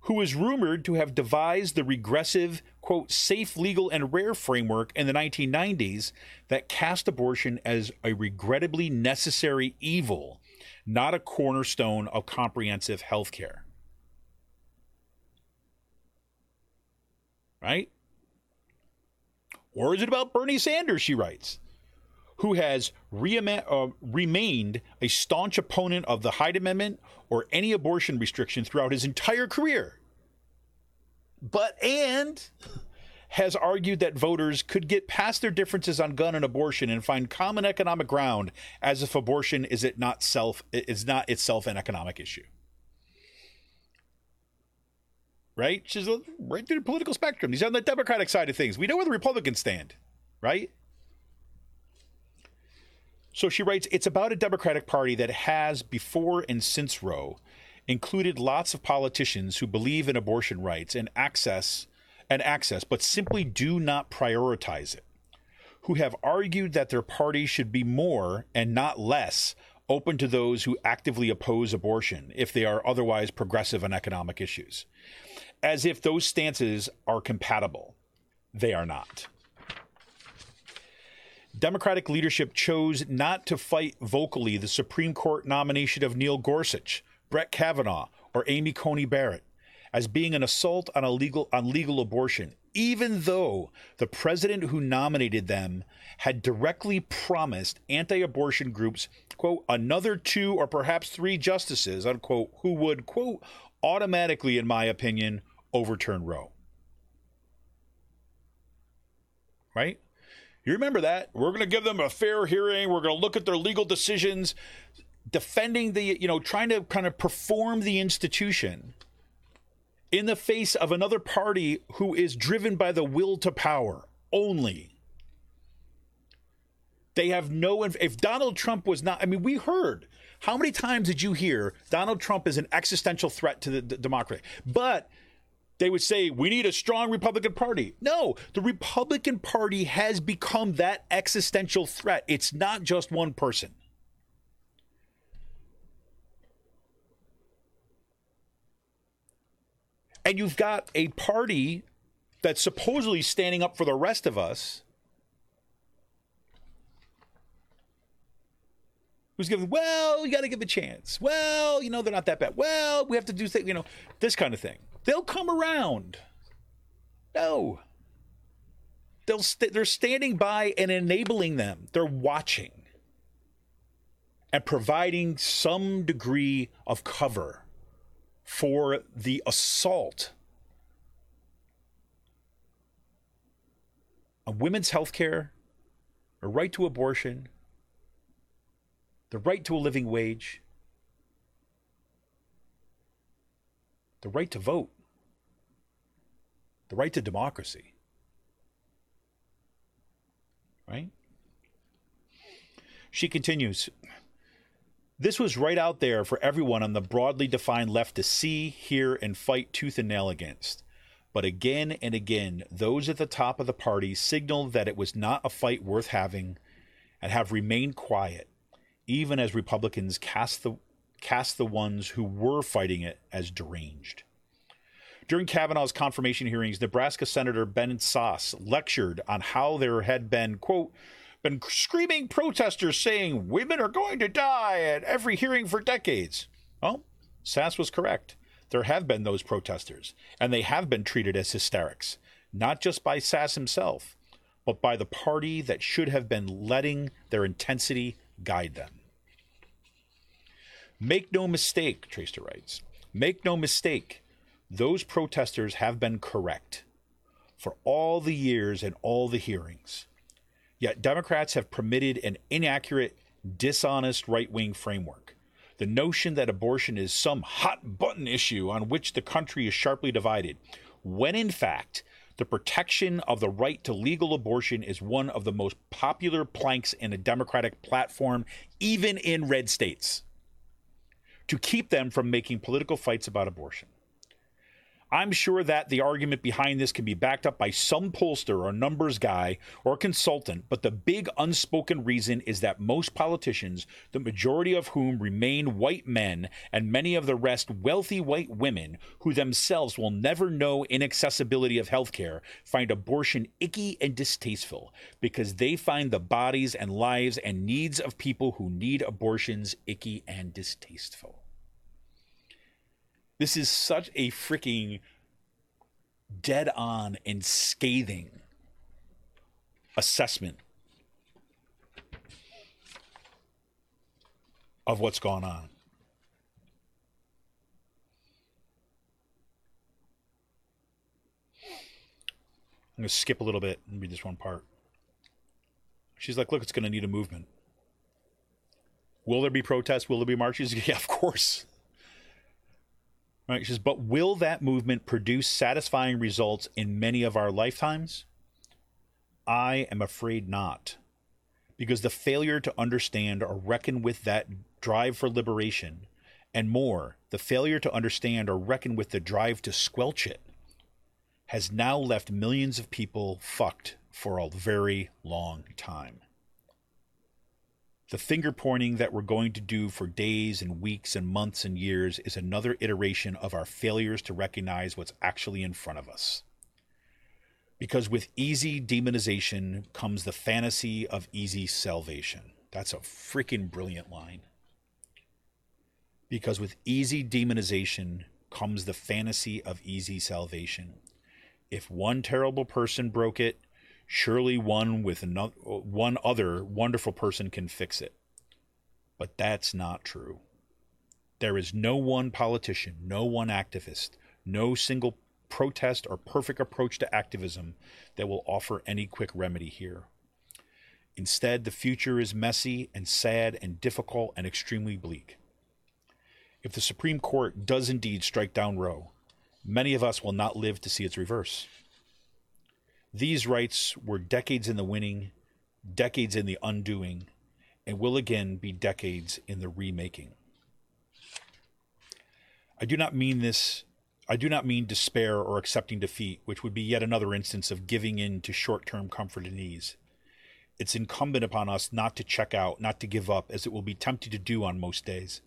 who is rumored to have devised the regressive, quote, safe, legal, and rare framework in the nineteen nineties that cast abortion as a regrettably necessary evil, not a cornerstone of comprehensive health care. Right? Or is it about Bernie Sanders, she writes, who has re- uh, remained a staunch opponent of the Hyde Amendment or any abortion restriction throughout his entire career, but and has argued that voters could get past their differences on gun and abortion and find common economic ground, as if abortion is it not self is not itself an economic issue. Right? She's right through the political spectrum. He's on the Democratic side of things. We know where the Republicans stand, right? So she writes, it's about a Democratic Party that has, before and since Roe, included lots of politicians who believe in abortion rights and access, and access, but simply do not prioritize it, who have argued that their party should be more and not less open to those who actively oppose abortion if they are otherwise progressive on economic issues. As if those stances are compatible. They are not. Democratic leadership chose not to fight vocally the Supreme Court nomination of Neil Gorsuch, Brett Kavanaugh, or Amy Coney Barrett as being an assault on, a legal, on legal abortion, even though the president who nominated them had directly promised anti-abortion groups, quote, another two or perhaps three justices, unquote, who would, quote, automatically, in my opinion, overturn Roe. Right? You remember that. We're going to give them a fair hearing. We're going to look at their legal decisions, defending the, you know, trying to kind of perform the institution in the face of another party who is driven by the will to power only. They have no, inf- if Donald Trump was not, I mean, we heard, how many times did you hear Donald Trump is an existential threat to the d- democracy? But they would say, we need a strong Republican Party. No, the Republican Party has become that existential threat. It's not just one person. And you've got a party that's supposedly standing up for the rest of us who's giving, well, you got to give a chance. Well, you know, they're not that bad. Well, we have to do things, you know, this kind of thing. They'll come around. No. They'll st- they're standing by and enabling them. They're watching and providing some degree of cover for the assault on women's health care, a right to abortion, the right to a living wage, the right to vote, the right to democracy, right? She continues, this was right out there for everyone on the broadly defined left to see, hear, and fight tooth and nail against. But again and again, those at the top of the party signaled that it was not a fight worth having and have remained quiet, even as Republicans cast the cast the ones who were fighting it as deranged. During Kavanaugh's confirmation hearings, Nebraska Senator Ben Sasse lectured on how there had been, quote, been screaming protesters saying women are going to die at every hearing for decades. Well, Sasse was correct. There have been those protesters, and they have been treated as hysterics, not just by Sasse himself, but by the party that should have been letting their intensity guide them. Make no mistake, Traister writes, Make no mistake, those protesters have been correct for all the years and all the hearings. Yet Democrats have permitted an inaccurate, dishonest right-wing framework. The notion that abortion is some hot-button issue on which the country is sharply divided, when in fact, the protection of the right to legal abortion is one of the most popular planks in a Democratic platform, even in red states, to keep them from making political fights about abortion. I'm sure that the argument behind this can be backed up by some pollster or numbers guy or consultant, but the big unspoken reason is that most politicians, the majority of whom remain white men and many of the rest wealthy white women who themselves will never know inaccessibility of healthcare, find abortion icky and distasteful because they find the bodies and lives and needs of people who need abortions icky and distasteful. This is such a freaking dead-on and scathing assessment of what's going on. I'm going to skip a little bit and read this one part. She's like, look, it's going to need a movement. Will there be protests? Will there be marches? Yeah, of course. Right, she says, but will that movement produce satisfying results in many of our lifetimes? I am afraid not, because the failure to understand or reckon with that drive for liberation, and more, the failure to understand or reckon with the drive to squelch it, has now left millions of people fucked for a very long time. The finger pointing that we're going to do for days and weeks and months and years is another iteration of our failures to recognize what's actually in front of us. Because with easy demonization comes the fantasy of easy salvation. That's a freaking brilliant line. Because with easy demonization comes the fantasy of easy salvation. If one terrible person broke it, surely one with another, one other wonderful person can fix it. But that's not true. There is no one politician, no one activist, no single protest or perfect approach to activism that will offer any quick remedy here. Instead, the future is messy and sad and difficult and extremely bleak. If the Supreme Court does indeed strike down Roe, many of us will not live to see its reverse. These rights were decades in the winning, decades in the undoing, and will again be decades in the remaking. I do not mean this, I do not mean despair or accepting defeat, which would be yet another instance of giving in to short-term comfort and ease. It's incumbent upon us not to check out, not to give up, as it will be tempted to do on most days,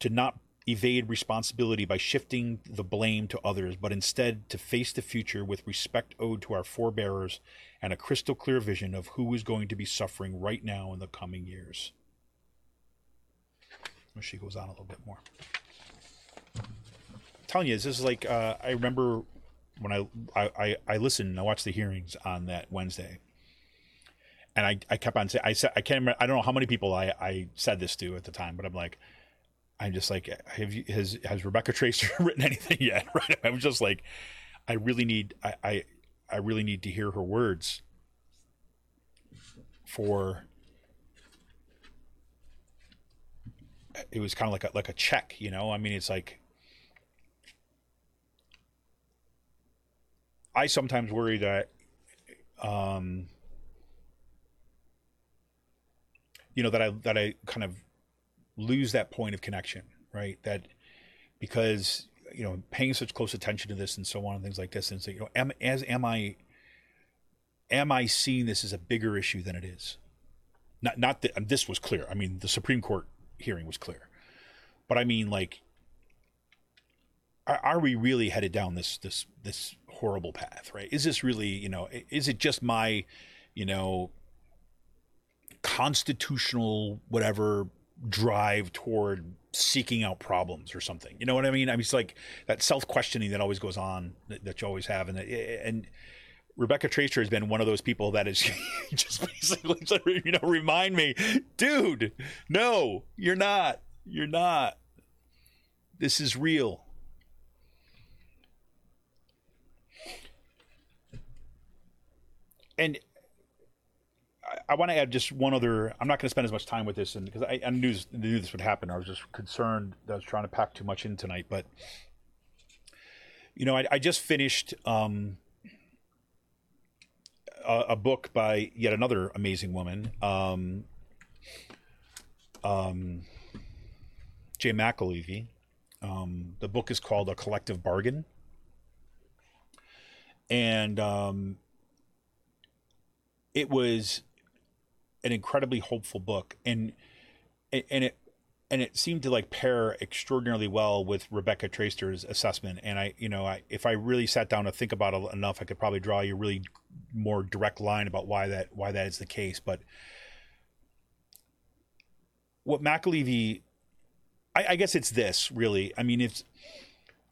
to not evade responsibility by shifting the blame to others, but instead to face the future with respect owed to our forebearers and a crystal clear vision of who is going to be suffering right now in the coming years. Well, she goes on a little bit more. I'm telling you, this is like, uh, I remember when I, I, I, I listened and I watched the hearings on that Wednesday. And I, I kept on saying, I said, I can't remember, I don't know how many people I, I said this to at the time, but I'm like, I'm just like, have you, has has Rebecca Traister written anything yet? Right? I was just like, I really need, I, I, I really need to hear her words for. It was kind of like a, like a check, you know. I mean, it's like, I sometimes worry that, um, you know, that I that I kind of. lose that point of connection, right? That because, you know, paying such close attention to this and so on and things like this, and so, you know, am, as am I, am I seeing this as a bigger issue than it is? Not, not that this was clear. I mean, the Supreme Court hearing was clear, but I mean, like, are, are we really headed down this, this, this horrible path, right? Is this really, you know, is it just my, you know, constitutional, whatever, drive toward seeking out problems or something? You know what I mean? I mean, it's like that self-questioning that always goes on that, that you always have. And and Rebecca Traister has been one of those people that is just basically, you know, remind me, dude, no, you're not. You're not. This is real. and I, I want to add just one other. I'm not going to spend as much time with this, and because I, I knew this, knew this would happen. I was just concerned that I was trying to pack too much in tonight. But you know, I, I just finished um, a, a book by yet another amazing woman, um, um, Jane McAlevey. Um, the book is called A Collective Bargain. And um, it was an incredibly hopeful book, and and it and it seemed to like pair extraordinarily well with Rebecca Traister's assessment. And I, you know, I, if I really sat down to think about it enough, I could probably draw you a really more direct line about why that why that is the case. But what McAlevey, I, I guess it's this really. I mean, it's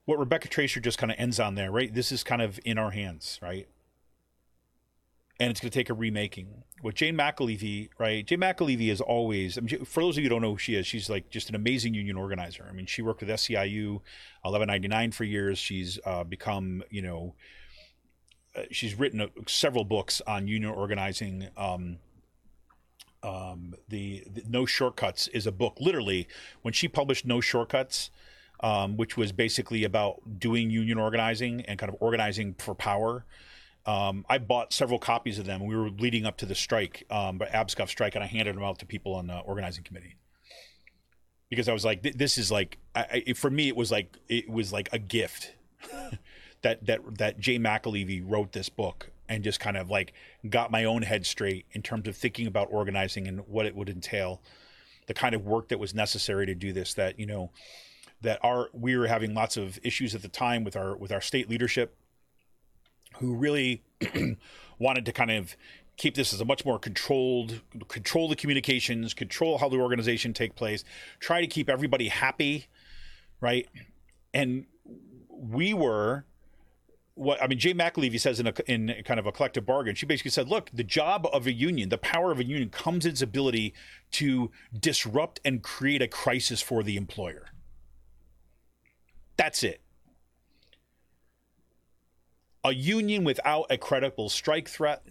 what Rebecca Traister just kind of ends on there, right? This is kind of in our hands, right? And it's going to take a remaking. With Jane McAlevey, right? Jane McAlevey is always, I mean, for those of you who don't know who she is, she's like just an amazing union organizer. I mean, she worked with S E I U eleven ninety-nine for years. She's uh, become, you know, uh, she's written uh, several books on union organizing. Um, um, the, the No Shortcuts is a book. Literally, when she published No Shortcuts, Um, which was basically about doing union organizing and kind of organizing for power. Um, I bought several copies of them. We were leading up to the strike, um, but ABSCOF strike, and I handed them out to people on the organizing committee because I was like, th- "This is like, I, I, for me, it was like it was like a gift that that that Jane McAlevey wrote this book and just kind of like got my own head straight in terms of thinking about organizing and what it would entail, the kind of work that was necessary to do this. That you know." That our we were having lots of issues at the time with our with our state leadership, who really wanted to kind of keep this as a much more controlled, control the communications, control how the organization take place, try to keep everybody happy, right? And we were, what I mean, Jane McAlevey says in a, in kind of A Collective Bargain, she basically said, look, the job of a union, the power of a union comes in its ability to disrupt and create a crisis for the employer. That's it. A union without a credible strike threat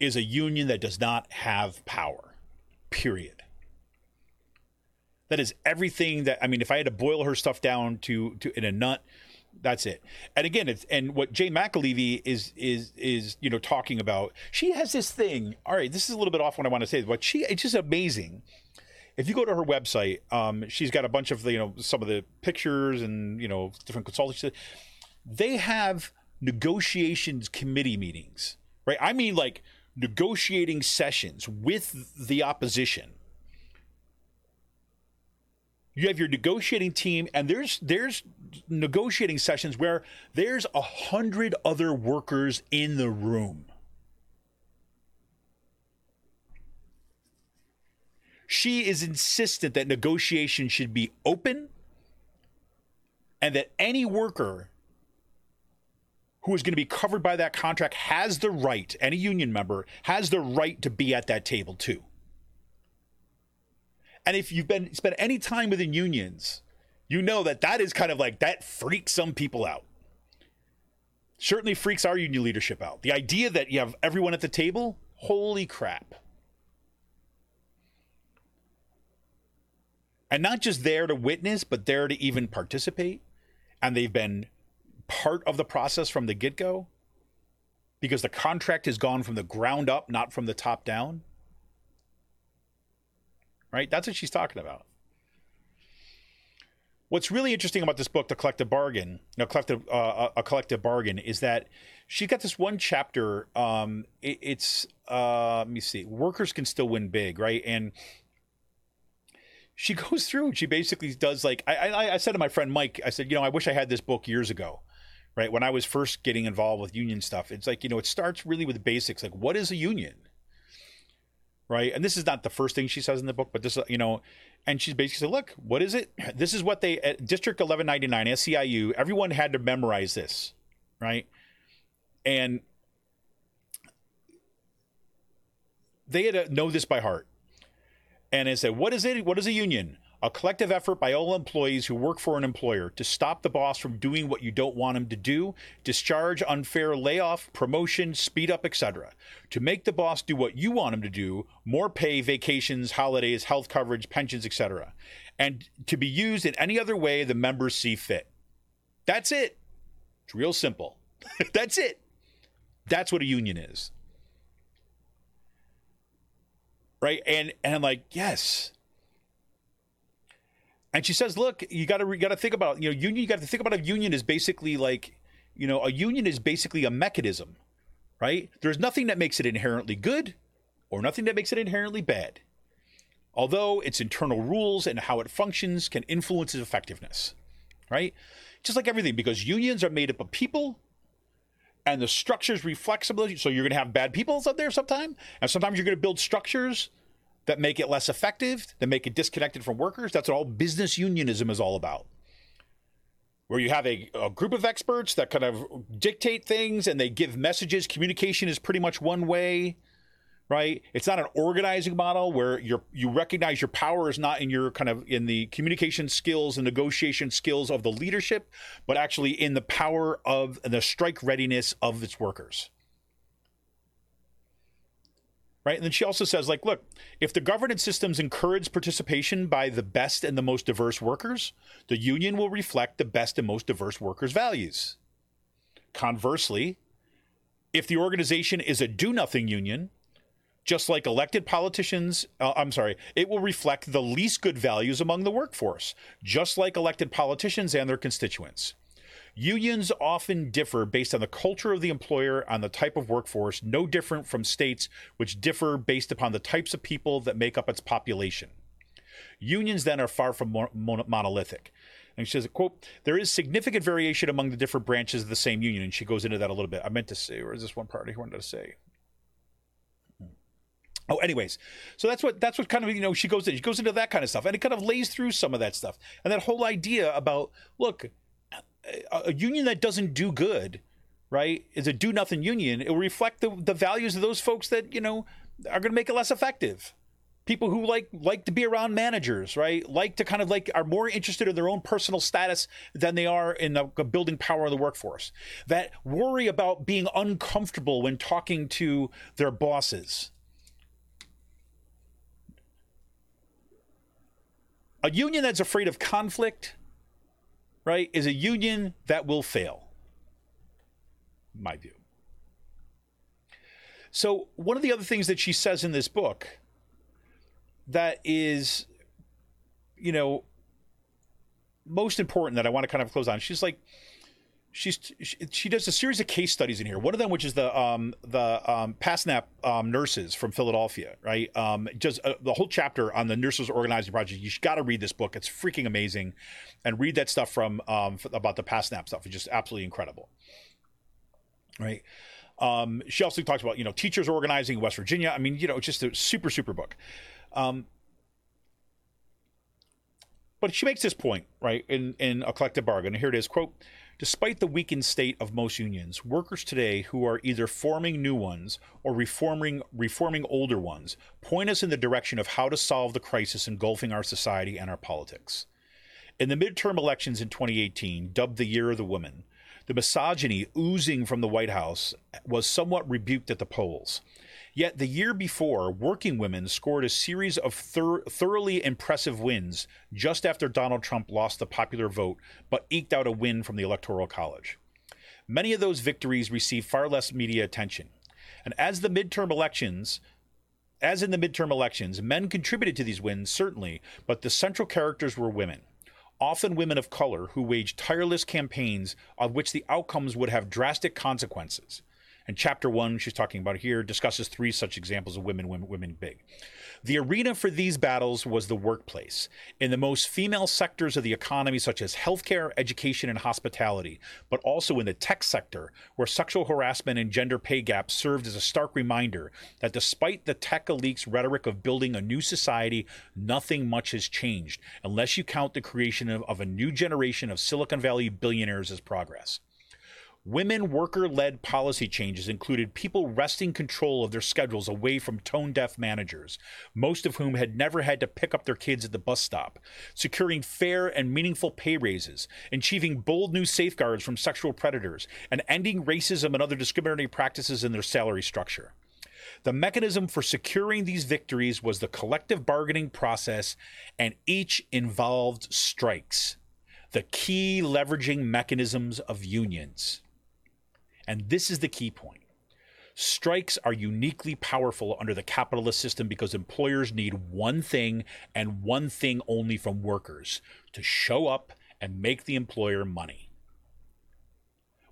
is a union that does not have power, period. That is everything that, I mean, if I had to boil her stuff down to, to in a nut, that's it. And again, it's, and what Jane McAlevey is, is, is, you know, talking about, she has this thing. All right, this is a little bit off what I want to say, but she, it's just amazing. If you go to her website, um, she's got a bunch of the, you know, some of the pictures and, you know, different consultants. They have negotiations committee meetings, right? I mean, like negotiating sessions with the opposition. You have your negotiating team, and there's there's negotiating sessions where there's a hundred other workers in the room. She is insistent that negotiation should be open and that any worker who is going to be covered by that contract has the right, any union member has the right to be at that table too. And if you've been spent any time within unions, you know that that is kind of like, that freaks some people out. Certainly freaks our union leadership out. The idea that you have everyone at the table, holy crap. And not just there to witness, but there to even participate. And they've been part of the process from the get-go because the contract has gone from the ground up, not from the top down. Right? That's what she's talking about. What's really interesting about this book, The Collective Bargain, no, collective, uh, A Collective Bargain, is that she's got this one chapter. Um, it, it's, uh, let me see, workers can still win big, right? And she goes through and she basically does like, I, I I said to my friend Mike, I said, you know, I wish I had this book years ago, right? When I was first getting involved with union stuff, it's like, you know, it starts really with the basics. Like, what is a union? Right? And this is not the first thing she says in the book, but this, you know, and she's basically said, look, what is it? This is what they, at District eleven ninety-nine, S E I U, everyone had to memorize this, right? And they had to know this by heart. And I said, what is it? What is a union? a collective effort by all employees who work for an employer to stop the boss from doing what you don't want him to do, discharge, unfair layoff, promotion, speed up, et cetera. To make the boss do what you want him to do, more pay, vacations, holidays, health coverage, pensions, et cetera. And to be used in any other way the members see fit. That's it. It's real simple. That's it. That's what a union is. Right? And and I'm like, yes. And she says, look, you got to got to think about, you know, union, you got to think about a union is basically like, you know, a union is basically a mechanism, right? There's nothing that makes it inherently good or nothing that makes it inherently bad, although its internal rules and how it functions can influence its effectiveness, right? Just like everything, because unions are made up of people and the structures reflect some of those. So you're going to have bad people out there sometime, and sometimes you're going to build structures that make it less effective, that make it disconnected from workers. That's what all business unionism is all about, where you have a, a group of experts that kind of dictate things and they give messages. Communication is pretty much one way, right? It's not an organizing model where you're, you recognize your power is not in your kind of in the communication skills and negotiation skills of the leadership, but actually in the power of and the strike readiness of its workers. Right. And then she also says, like, look, if the governance systems encourage participation by the best and the most diverse workers, the union will reflect the best and most diverse workers' values. Conversely, if the organization is a do-nothing union, just like elected politicians, uh, I'm sorry, it will reflect the least good values among the workforce, just like elected politicians and their constituents. Unions often differ based on the culture of the employer, on the type of workforce, no different from states, which differ based upon the types of people that make up its population. Unions, then, are far from mon- monolithic. And she says, quote, there is significant variation among the different branches of the same union. And she goes into that a little bit. I meant to say, or is this one part I wanted to say? Oh, anyways, so that's what that's what kind of, you know, she goes in, she goes into that kind of stuff. And it kind of lays through some of that stuff. And that whole idea about, look, a union that doesn't do good, right, is a do-nothing union. It will reflect the, the values of those folks that, you know, are going to make it less effective. People who like like to be around managers, right, like to kind of like are more interested in their own personal status than they are in the building power of the workforce, that worry about being uncomfortable when talking to their bosses. A union that's afraid of conflict, right, is a union that will fail, in my view. So one of the other things that she says in this book that is, you know, most important that I want to kind of close on, she's like, she's she, she does a series of case studies in here. One of them, which is the um, the um, PASNAP um, nurses from Philadelphia, right? Um, just uh, the whole chapter on the Nurses Organizing Project. You've got to read this book. It's freaking amazing. And read that stuff from um, f- about the PASNAP stuff. It's just absolutely incredible, right? Um, she also talks about, you know, teachers organizing in West Virginia. I mean, you know, it's just a super, super book. Um, but she makes this point, right, in, in A Collective Bargain. And here it is, quote, despite the weakened state of most unions, workers today who are either forming new ones or reforming reforming older ones point us in the direction of how to solve the crisis engulfing our society and our politics. In the midterm elections in twenty eighteen, dubbed the Year of the Woman, the misogyny oozing from the White House was somewhat rebuked at the polls. Yet the year before, working women scored a series of thir- thoroughly impressive wins just after Donald Trump lost the popular vote, but eked out a win from the Electoral College. Many of those victories received far less media attention. And as the midterm elections, as in the midterm elections, men contributed to these wins, certainly, but the central characters were women, often women of color who waged tireless campaigns of which the outcomes would have drastic consequences. And chapter one, she's talking about here, discusses three such examples of women, women, women big. The arena for these battles was the workplace, in the most female sectors of the economy, such as healthcare, education, and hospitality, but also in the tech sector, where sexual harassment and gender pay gaps served as a stark reminder that despite the tech elite's rhetoric of building a new society, nothing much has changed, unless you count the creation of, of a new generation of Silicon Valley billionaires as progress. Women worker-led policy changes included people wresting control of their schedules away from tone-deaf managers, most of whom had never had to pick up their kids at the bus stop, securing fair and meaningful pay raises, achieving bold new safeguards from sexual predators, and ending racism and other discriminatory practices in their salary structure. The mechanism for securing these victories was the collective bargaining process, and each involved strikes, the key leveraging mechanisms of unions. And this is the key point. Strikes are uniquely powerful under the capitalist system because employers need one thing and one thing only from workers: to show up and make the employer money.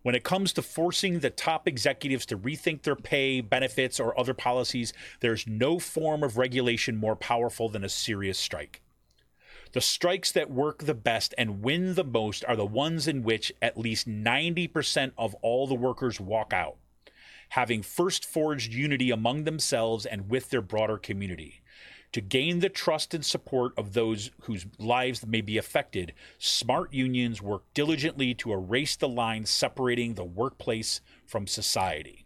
When it comes to forcing the top executives to rethink their pay, benefits, or other policies, there's no form of regulation more powerful than a serious strike. The strikes that work the best and win the most are the ones in which at least ninety percent of all the workers walk out, having first forged unity among themselves and with their broader community. To gain the trust and support of those whose lives may be affected, smart unions work diligently to erase the line separating the workplace from society.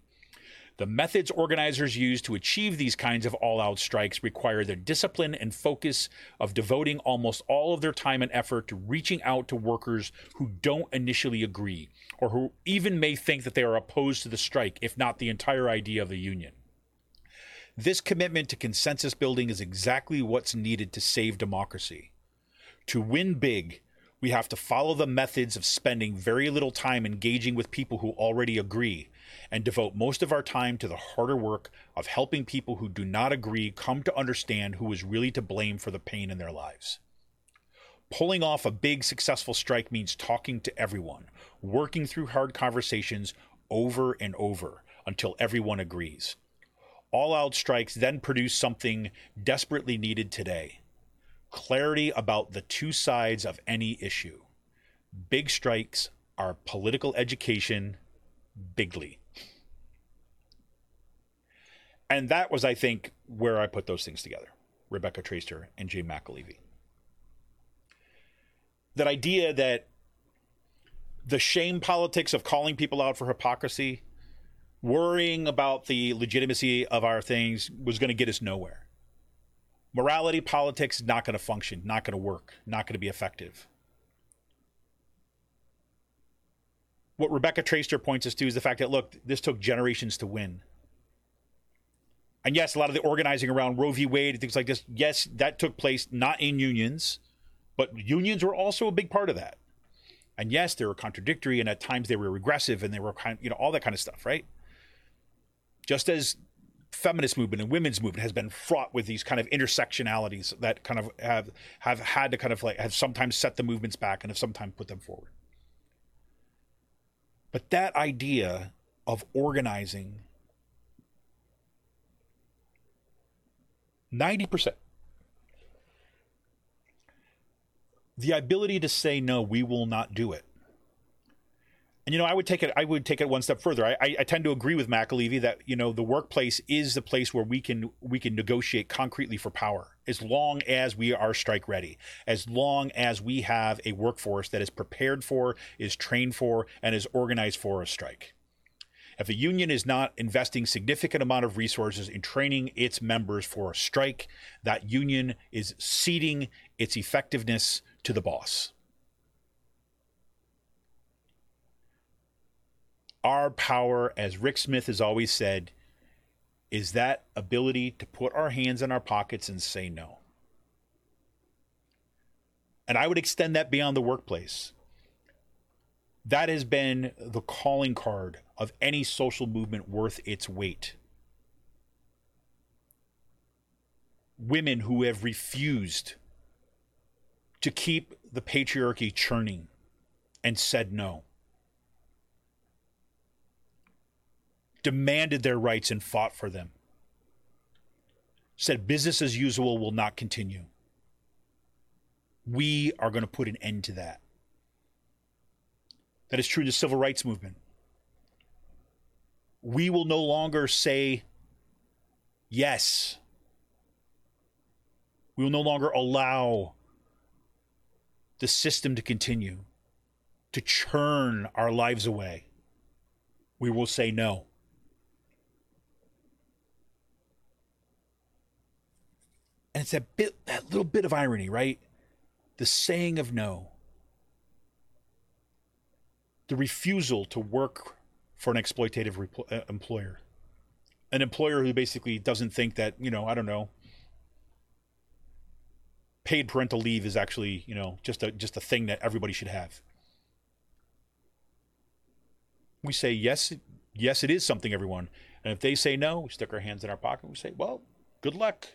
The methods organizers use to achieve these kinds of all-out strikes require the discipline and focus of devoting almost all of their time and effort to reaching out to workers who don't initially agree, or who even may think that they are opposed to the strike, if not the entire idea of the union. This commitment to consensus building is exactly what's needed to save democracy. To win big, we have to follow the methods of spending very little time engaging with people who already agree, and devote most of our time to the harder work of helping people who do not agree come to understand who is really to blame for the pain in their lives. Pulling off a big, successful strike means talking to everyone, working through hard conversations over and over until everyone agrees. All-out strikes then produce something desperately needed today: clarity about the two sides of any issue. Big strikes are political education bigly. And that was, I think, where I put those things together, Rebecca Traister and Jane McAlevey. That idea that the shame politics of calling people out for hypocrisy, worrying about the legitimacy of our things, was going to get us nowhere. Morality politics, not going to function, not going to work, not going to be effective. What Rebecca Traister points us to is the fact that, look, this took generations to win. And yes, a lot of the organizing around Roe v. Wade and things like this, yes, that took place not in unions, but unions were also a big part of that. And yes, they were contradictory, and at times they were regressive, and they were kind of, you know, all that kind of stuff, right? Just as feminist movement and women's movement has been fraught with these kind of intersectionalities that kind of have, have had to kind of like have sometimes set the movements back and have sometimes put them forward. But that idea of organizing, ninety percent. The ability to say, no, we will not do it. And, you know, I would take it, I would take it one step further. I, I, I tend to agree with McAlevey that, you know, the workplace is the place where we can, we can negotiate concretely for power, as long as we are strike ready, as long as we have a workforce that is prepared for, is trained for, and is organized for a strike. If a union is not investing significant amount of resources in training its members for a strike, that union is ceding its effectiveness to the boss. Our power, as Rick Smith has always said, is that ability to put our hands in our pockets and say no. And I would extend that beyond the workplace. That has been the calling card of any social movement worth its weight. Women who have refused to keep the patriarchy churning and said no. Demanded their rights and fought for them. Said business as usual will not continue. We are going to put an end to that. That is true to the civil rights movement. We will no longer say yes. We will no longer allow the system to continue to churn our lives away, we will say no. And it's that bit, that little bit of irony, right? The saying of no. The refusal to work for an exploitative repl- uh, employer. An employer who basically doesn't think that, you know, I don't know, paid parental leave is actually, you know, just a just a thing that everybody should have. We say, yes, yes, it is something, everyone. And if they say no, we stick our hands in our pocket. We say, well, good luck.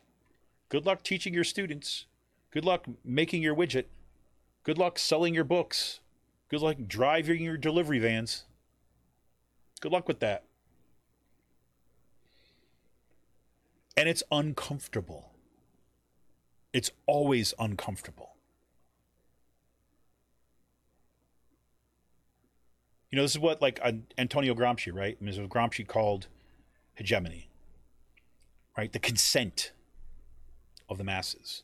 Good luck teaching your students. Good luck making your widget. Good luck selling your books. Good luck driving your delivery vans. Good luck with that. And it's uncomfortable. It's always uncomfortable. You know, this is what, like, uh, Antonio Gramsci, right? Missus Gramsci called hegemony, right? The consent of the masses.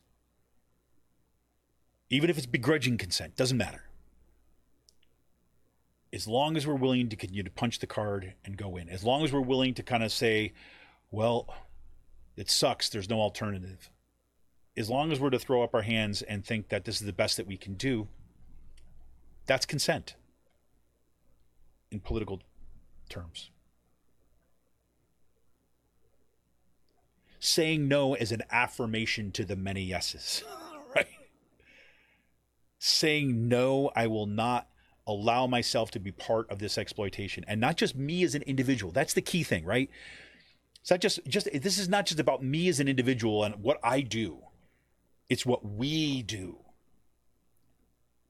Even if it's begrudging consent, doesn't matter. As long as we're willing to continue to punch the card and go in, as long as we're willing to kind of say, well, it sucks, there's no alternative. As long as we're to throw up our hands and think that this is the best that we can do, that's consent in political terms. Saying no as an affirmation to the many yeses, right? Saying no, I will not allow myself to be part of this exploitation. And not just me as an individual. That's the key thing, right? It's not just, just, this is not just about me as an individual and what I do. It's what we do.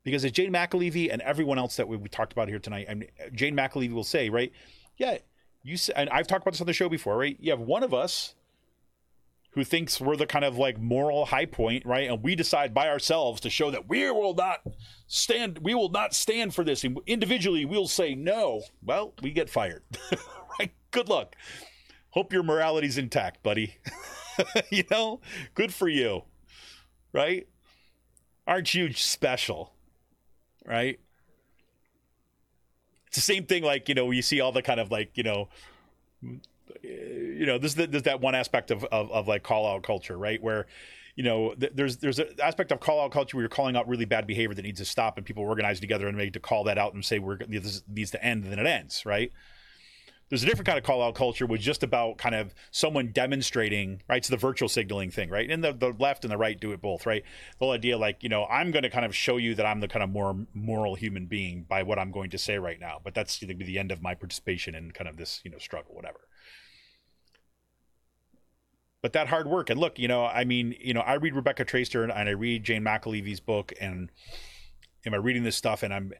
Because as Jane McAlevey and everyone else that we, we talked about here tonight, I mean, Jane McAlevey will say, right? Yeah, you say, and I've talked about this on the show before, right? You have one of us who thinks we're the kind of like moral high point, right? And we decide by ourselves to show that we will not stand, we will not stand for this. And individually, we'll say no. Well, we get fired, right? Good luck. Hope your morality's intact, buddy. You know, good for you, right? Aren't you special, right? It's the same thing, like, you know, you see all the kind of like, you know, you know, this is that one aspect of, of, of like call out culture, right? Where, you know, th- there's, there's an aspect of call out culture where you're calling out really bad behavior that needs to stop, and people organize together and make to call that out and say, we're, this needs to end, and then it ends. Right. There's a different kind of call out culture which just about kind of someone demonstrating, right? It's the virtual signaling thing, right? And the, the left and the right do it both, right? The whole idea, like, you know, I'm going to kind of show you that I'm the kind of more moral human being by what I'm going to say right now, but that's going to be the end of my participation in kind of this, you know, struggle, whatever. But that hard work, and look, you know, I mean, you know, I read Rebecca Traister and, and I read Jane McAlevey's book, and am I reading this stuff, and I'm,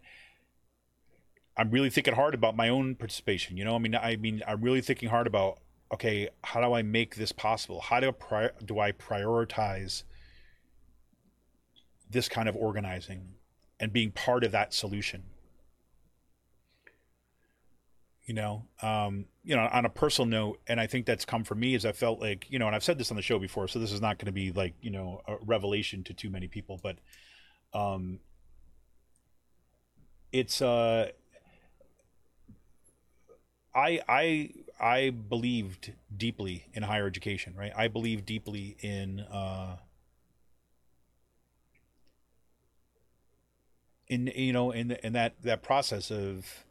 I'm really thinking hard about my own participation. You know, I mean, I mean, I'm really thinking hard about, okay, how do I make this possible? How do I prior, do I prioritize this kind of organizing and being part of that solution? You know, um, you know, on a personal note, and I think that's come from me, is I felt like, you know, and I've said this on the show before, so this is not going to be like, you know, a revelation to too many people, but um, it's uh. I, I I believed deeply in higher education, right? I believed deeply in uh, in you know in in that that process of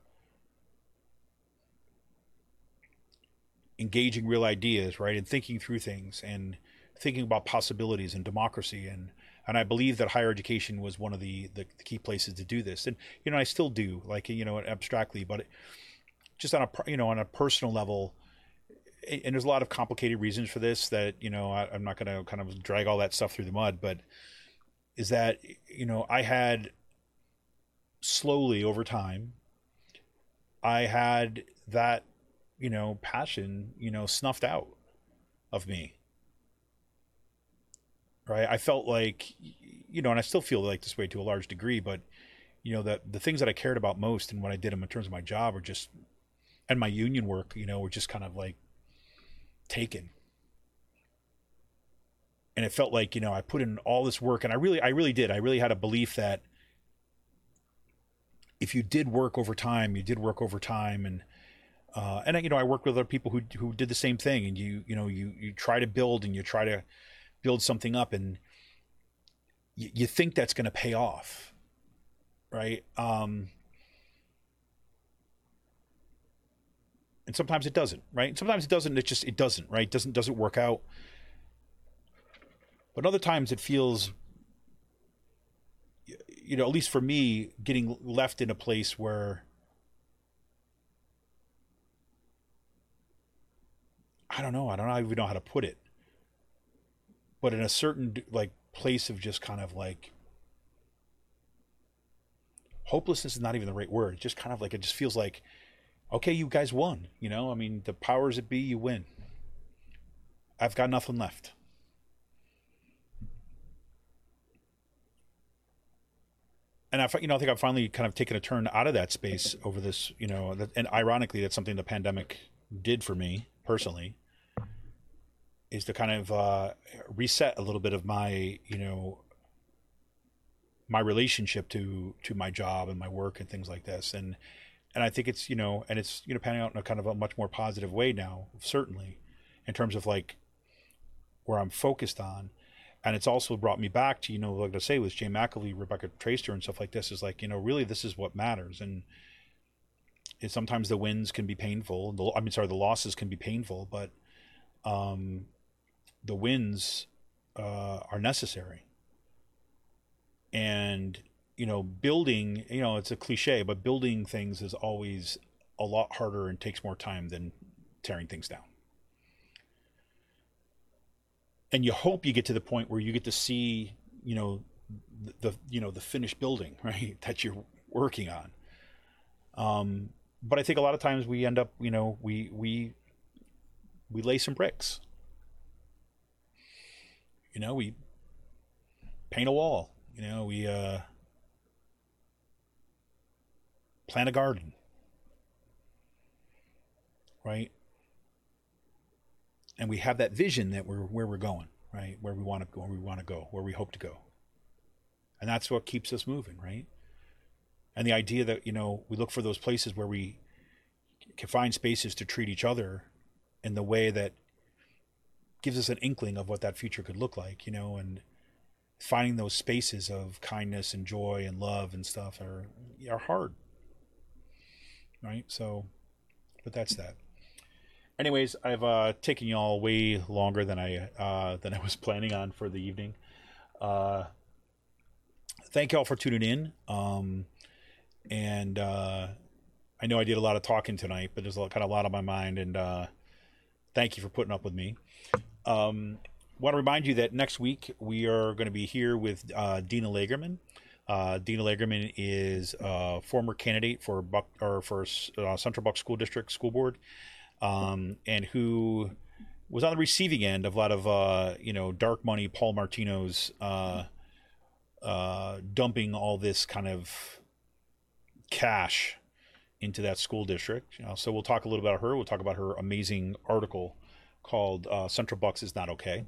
engaging real ideas, right, and thinking through things and thinking about possibilities and democracy, and and I believe that higher education was one of the, the the key places to do this, and you know I still do, like, you know, abstractly, but. It, just on a, you know, on a personal level, and there's a lot of complicated reasons for this that, you know, I, I'm not going to kind of drag all that stuff through the mud, but is that, you know, I had slowly over time, I had that, you know, passion, you know, snuffed out of me. Right. I felt like, you know, and I still feel like this way to a large degree, but you know, that the things that I cared about most and what I did in terms of my job were just, and my union work, you know, were just kind of like taken. And it felt like, you know, I put in all this work, and I really, I really did. I really had a belief that if you did work over time, you did work over time. And, Uh, and, you know, I work with other people who who did the same thing. And, you you know, you, you try to build and you try to build something up, and you, you think that's going to pay off, right? Um, and sometimes it doesn't, right? And sometimes it doesn't. It just it doesn't, right? It doesn't doesn't work out. But other times it feels, you know, at least for me, getting left in a place where I don't know, I don't even know how to put it, but in a certain like place of just kind of like hopelessness is not even the right word. It's just kind of like, it just feels like, okay, you guys won, you know, I mean, the powers that be, you win. I've got nothing left. And I, you know, I think I've finally kind of taken a turn out of that space over this, you know, and ironically, that's something the pandemic did for me personally, is to kind of uh, reset a little bit of my, you know, my relationship to to my job and my work and things like this. And and I think it's, you know, and it's, you know, panning out in a kind of a much more positive way now, certainly, in terms of like where I'm focused on. And it's also brought me back to, you know, like I say, with Jane McAlevey, Rebecca Traister and stuff like this, is like, you know, really this is what matters. And it, sometimes the wins can be painful. The, I mean, sorry, the losses can be painful, but um, the wins uh, are necessary. And, you know, building, you know, it's a cliche, but building things is always a lot harder and takes more time than tearing things down. And you hope you get to the point where you get to see, you know, the, you know, the finished building, right, that you're working on. Um, but I think a lot of times we end up, you know, we, we, we lay some bricks, you know, we paint a wall, you know, we, uh, plant a garden, right? And we have that vision that we're where we're going, right? Where we want to go, where we want to go, where we hope to go. And that's what keeps us moving, right? And the idea that, you know, we look for those places where we can find spaces to treat each other in the way that gives us an inkling of what that future could look like, you know, and finding those spaces of kindness and joy and love and stuff are are hard, right? So, but that's that. Anyways, I've uh, taken y'all way longer than I uh, than I was planning on for the evening. Uh, thank y'all for tuning in. Um, and uh, I know I did a lot of talking tonight, but there's a lot, kind of a lot on my mind. And uh, thank you for putting up with me. Um, want to remind you that next week we are going to be here with uh, Dina Lagerman. Uh, Dina Lagerman is a former candidate for Buck or for uh, Central Bucks School District School Board. Um, and who was on the receiving end of a lot of, uh, you know, dark money, Paul Martino's uh, uh, dumping all this kind of cash into that school district. You know, so we'll talk a little about her. We'll talk about her amazing article called uh, Central Bucks Is Not Okay.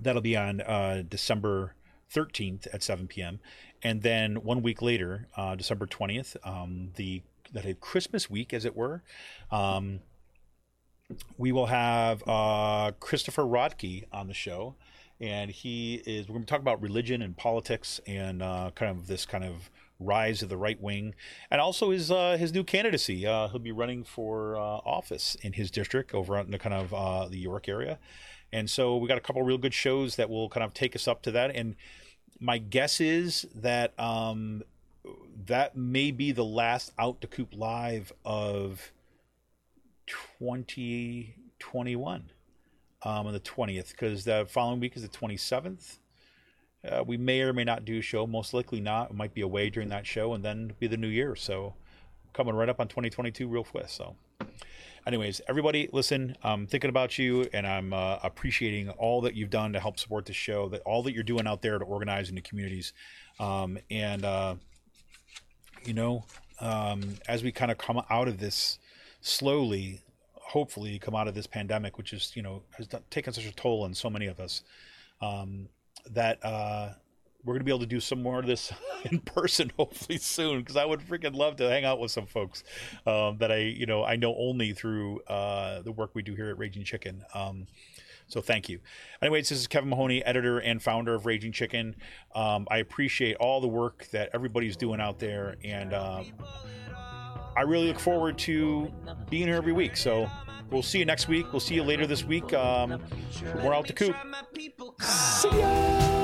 That'll be on uh, December thirteenth at seven p.m. And then one week later, uh, December twentieth, um, the that a Christmas week, as it were, um, we will have uh, Christopher Rodkey on the show, and he is, we're going to talk about religion and politics and uh, kind of this kind of rise of the right wing, and also his uh, his new candidacy. Uh, he'll be running for uh, office in his district over in the kind of uh, the York area, and so we got a couple of real good shows that will kind of take us up to that. And my guess is that. Um, That may be the last Out to Coop Live of twenty twenty-one um, on the twentieth, because the following week is the twenty-seventh. Uh, we may or may not do a show, most likely not. It might be away during that show, and then be the new year. So coming right up on twenty twenty-two real quick. So anyways, everybody, listen, I'm thinking about you, and I'm uh, appreciating all that you've done to help support the show, that all that you're doing out there to organize in the communities. Um, and... Uh, You know, um, as we kind of come out of this slowly, hopefully come out of this pandemic, which is, you know, has done, taken such a toll on so many of us, um, that uh, We're going to be able to do some more of this in person hopefully soon, because I would freaking love to hang out with some folks um, that I, you know, I know only through uh, the work we do here at Raging Chicken. Um, so thank you. Anyways, this is Kevin Mahoney, editor and founder of Raging Chicken. Um, I appreciate all the work that everybody's doing out there, and uh, I really look forward to being here every week. So we'll see you next week. We'll see you later this week. Um, we're out the coop. See ya!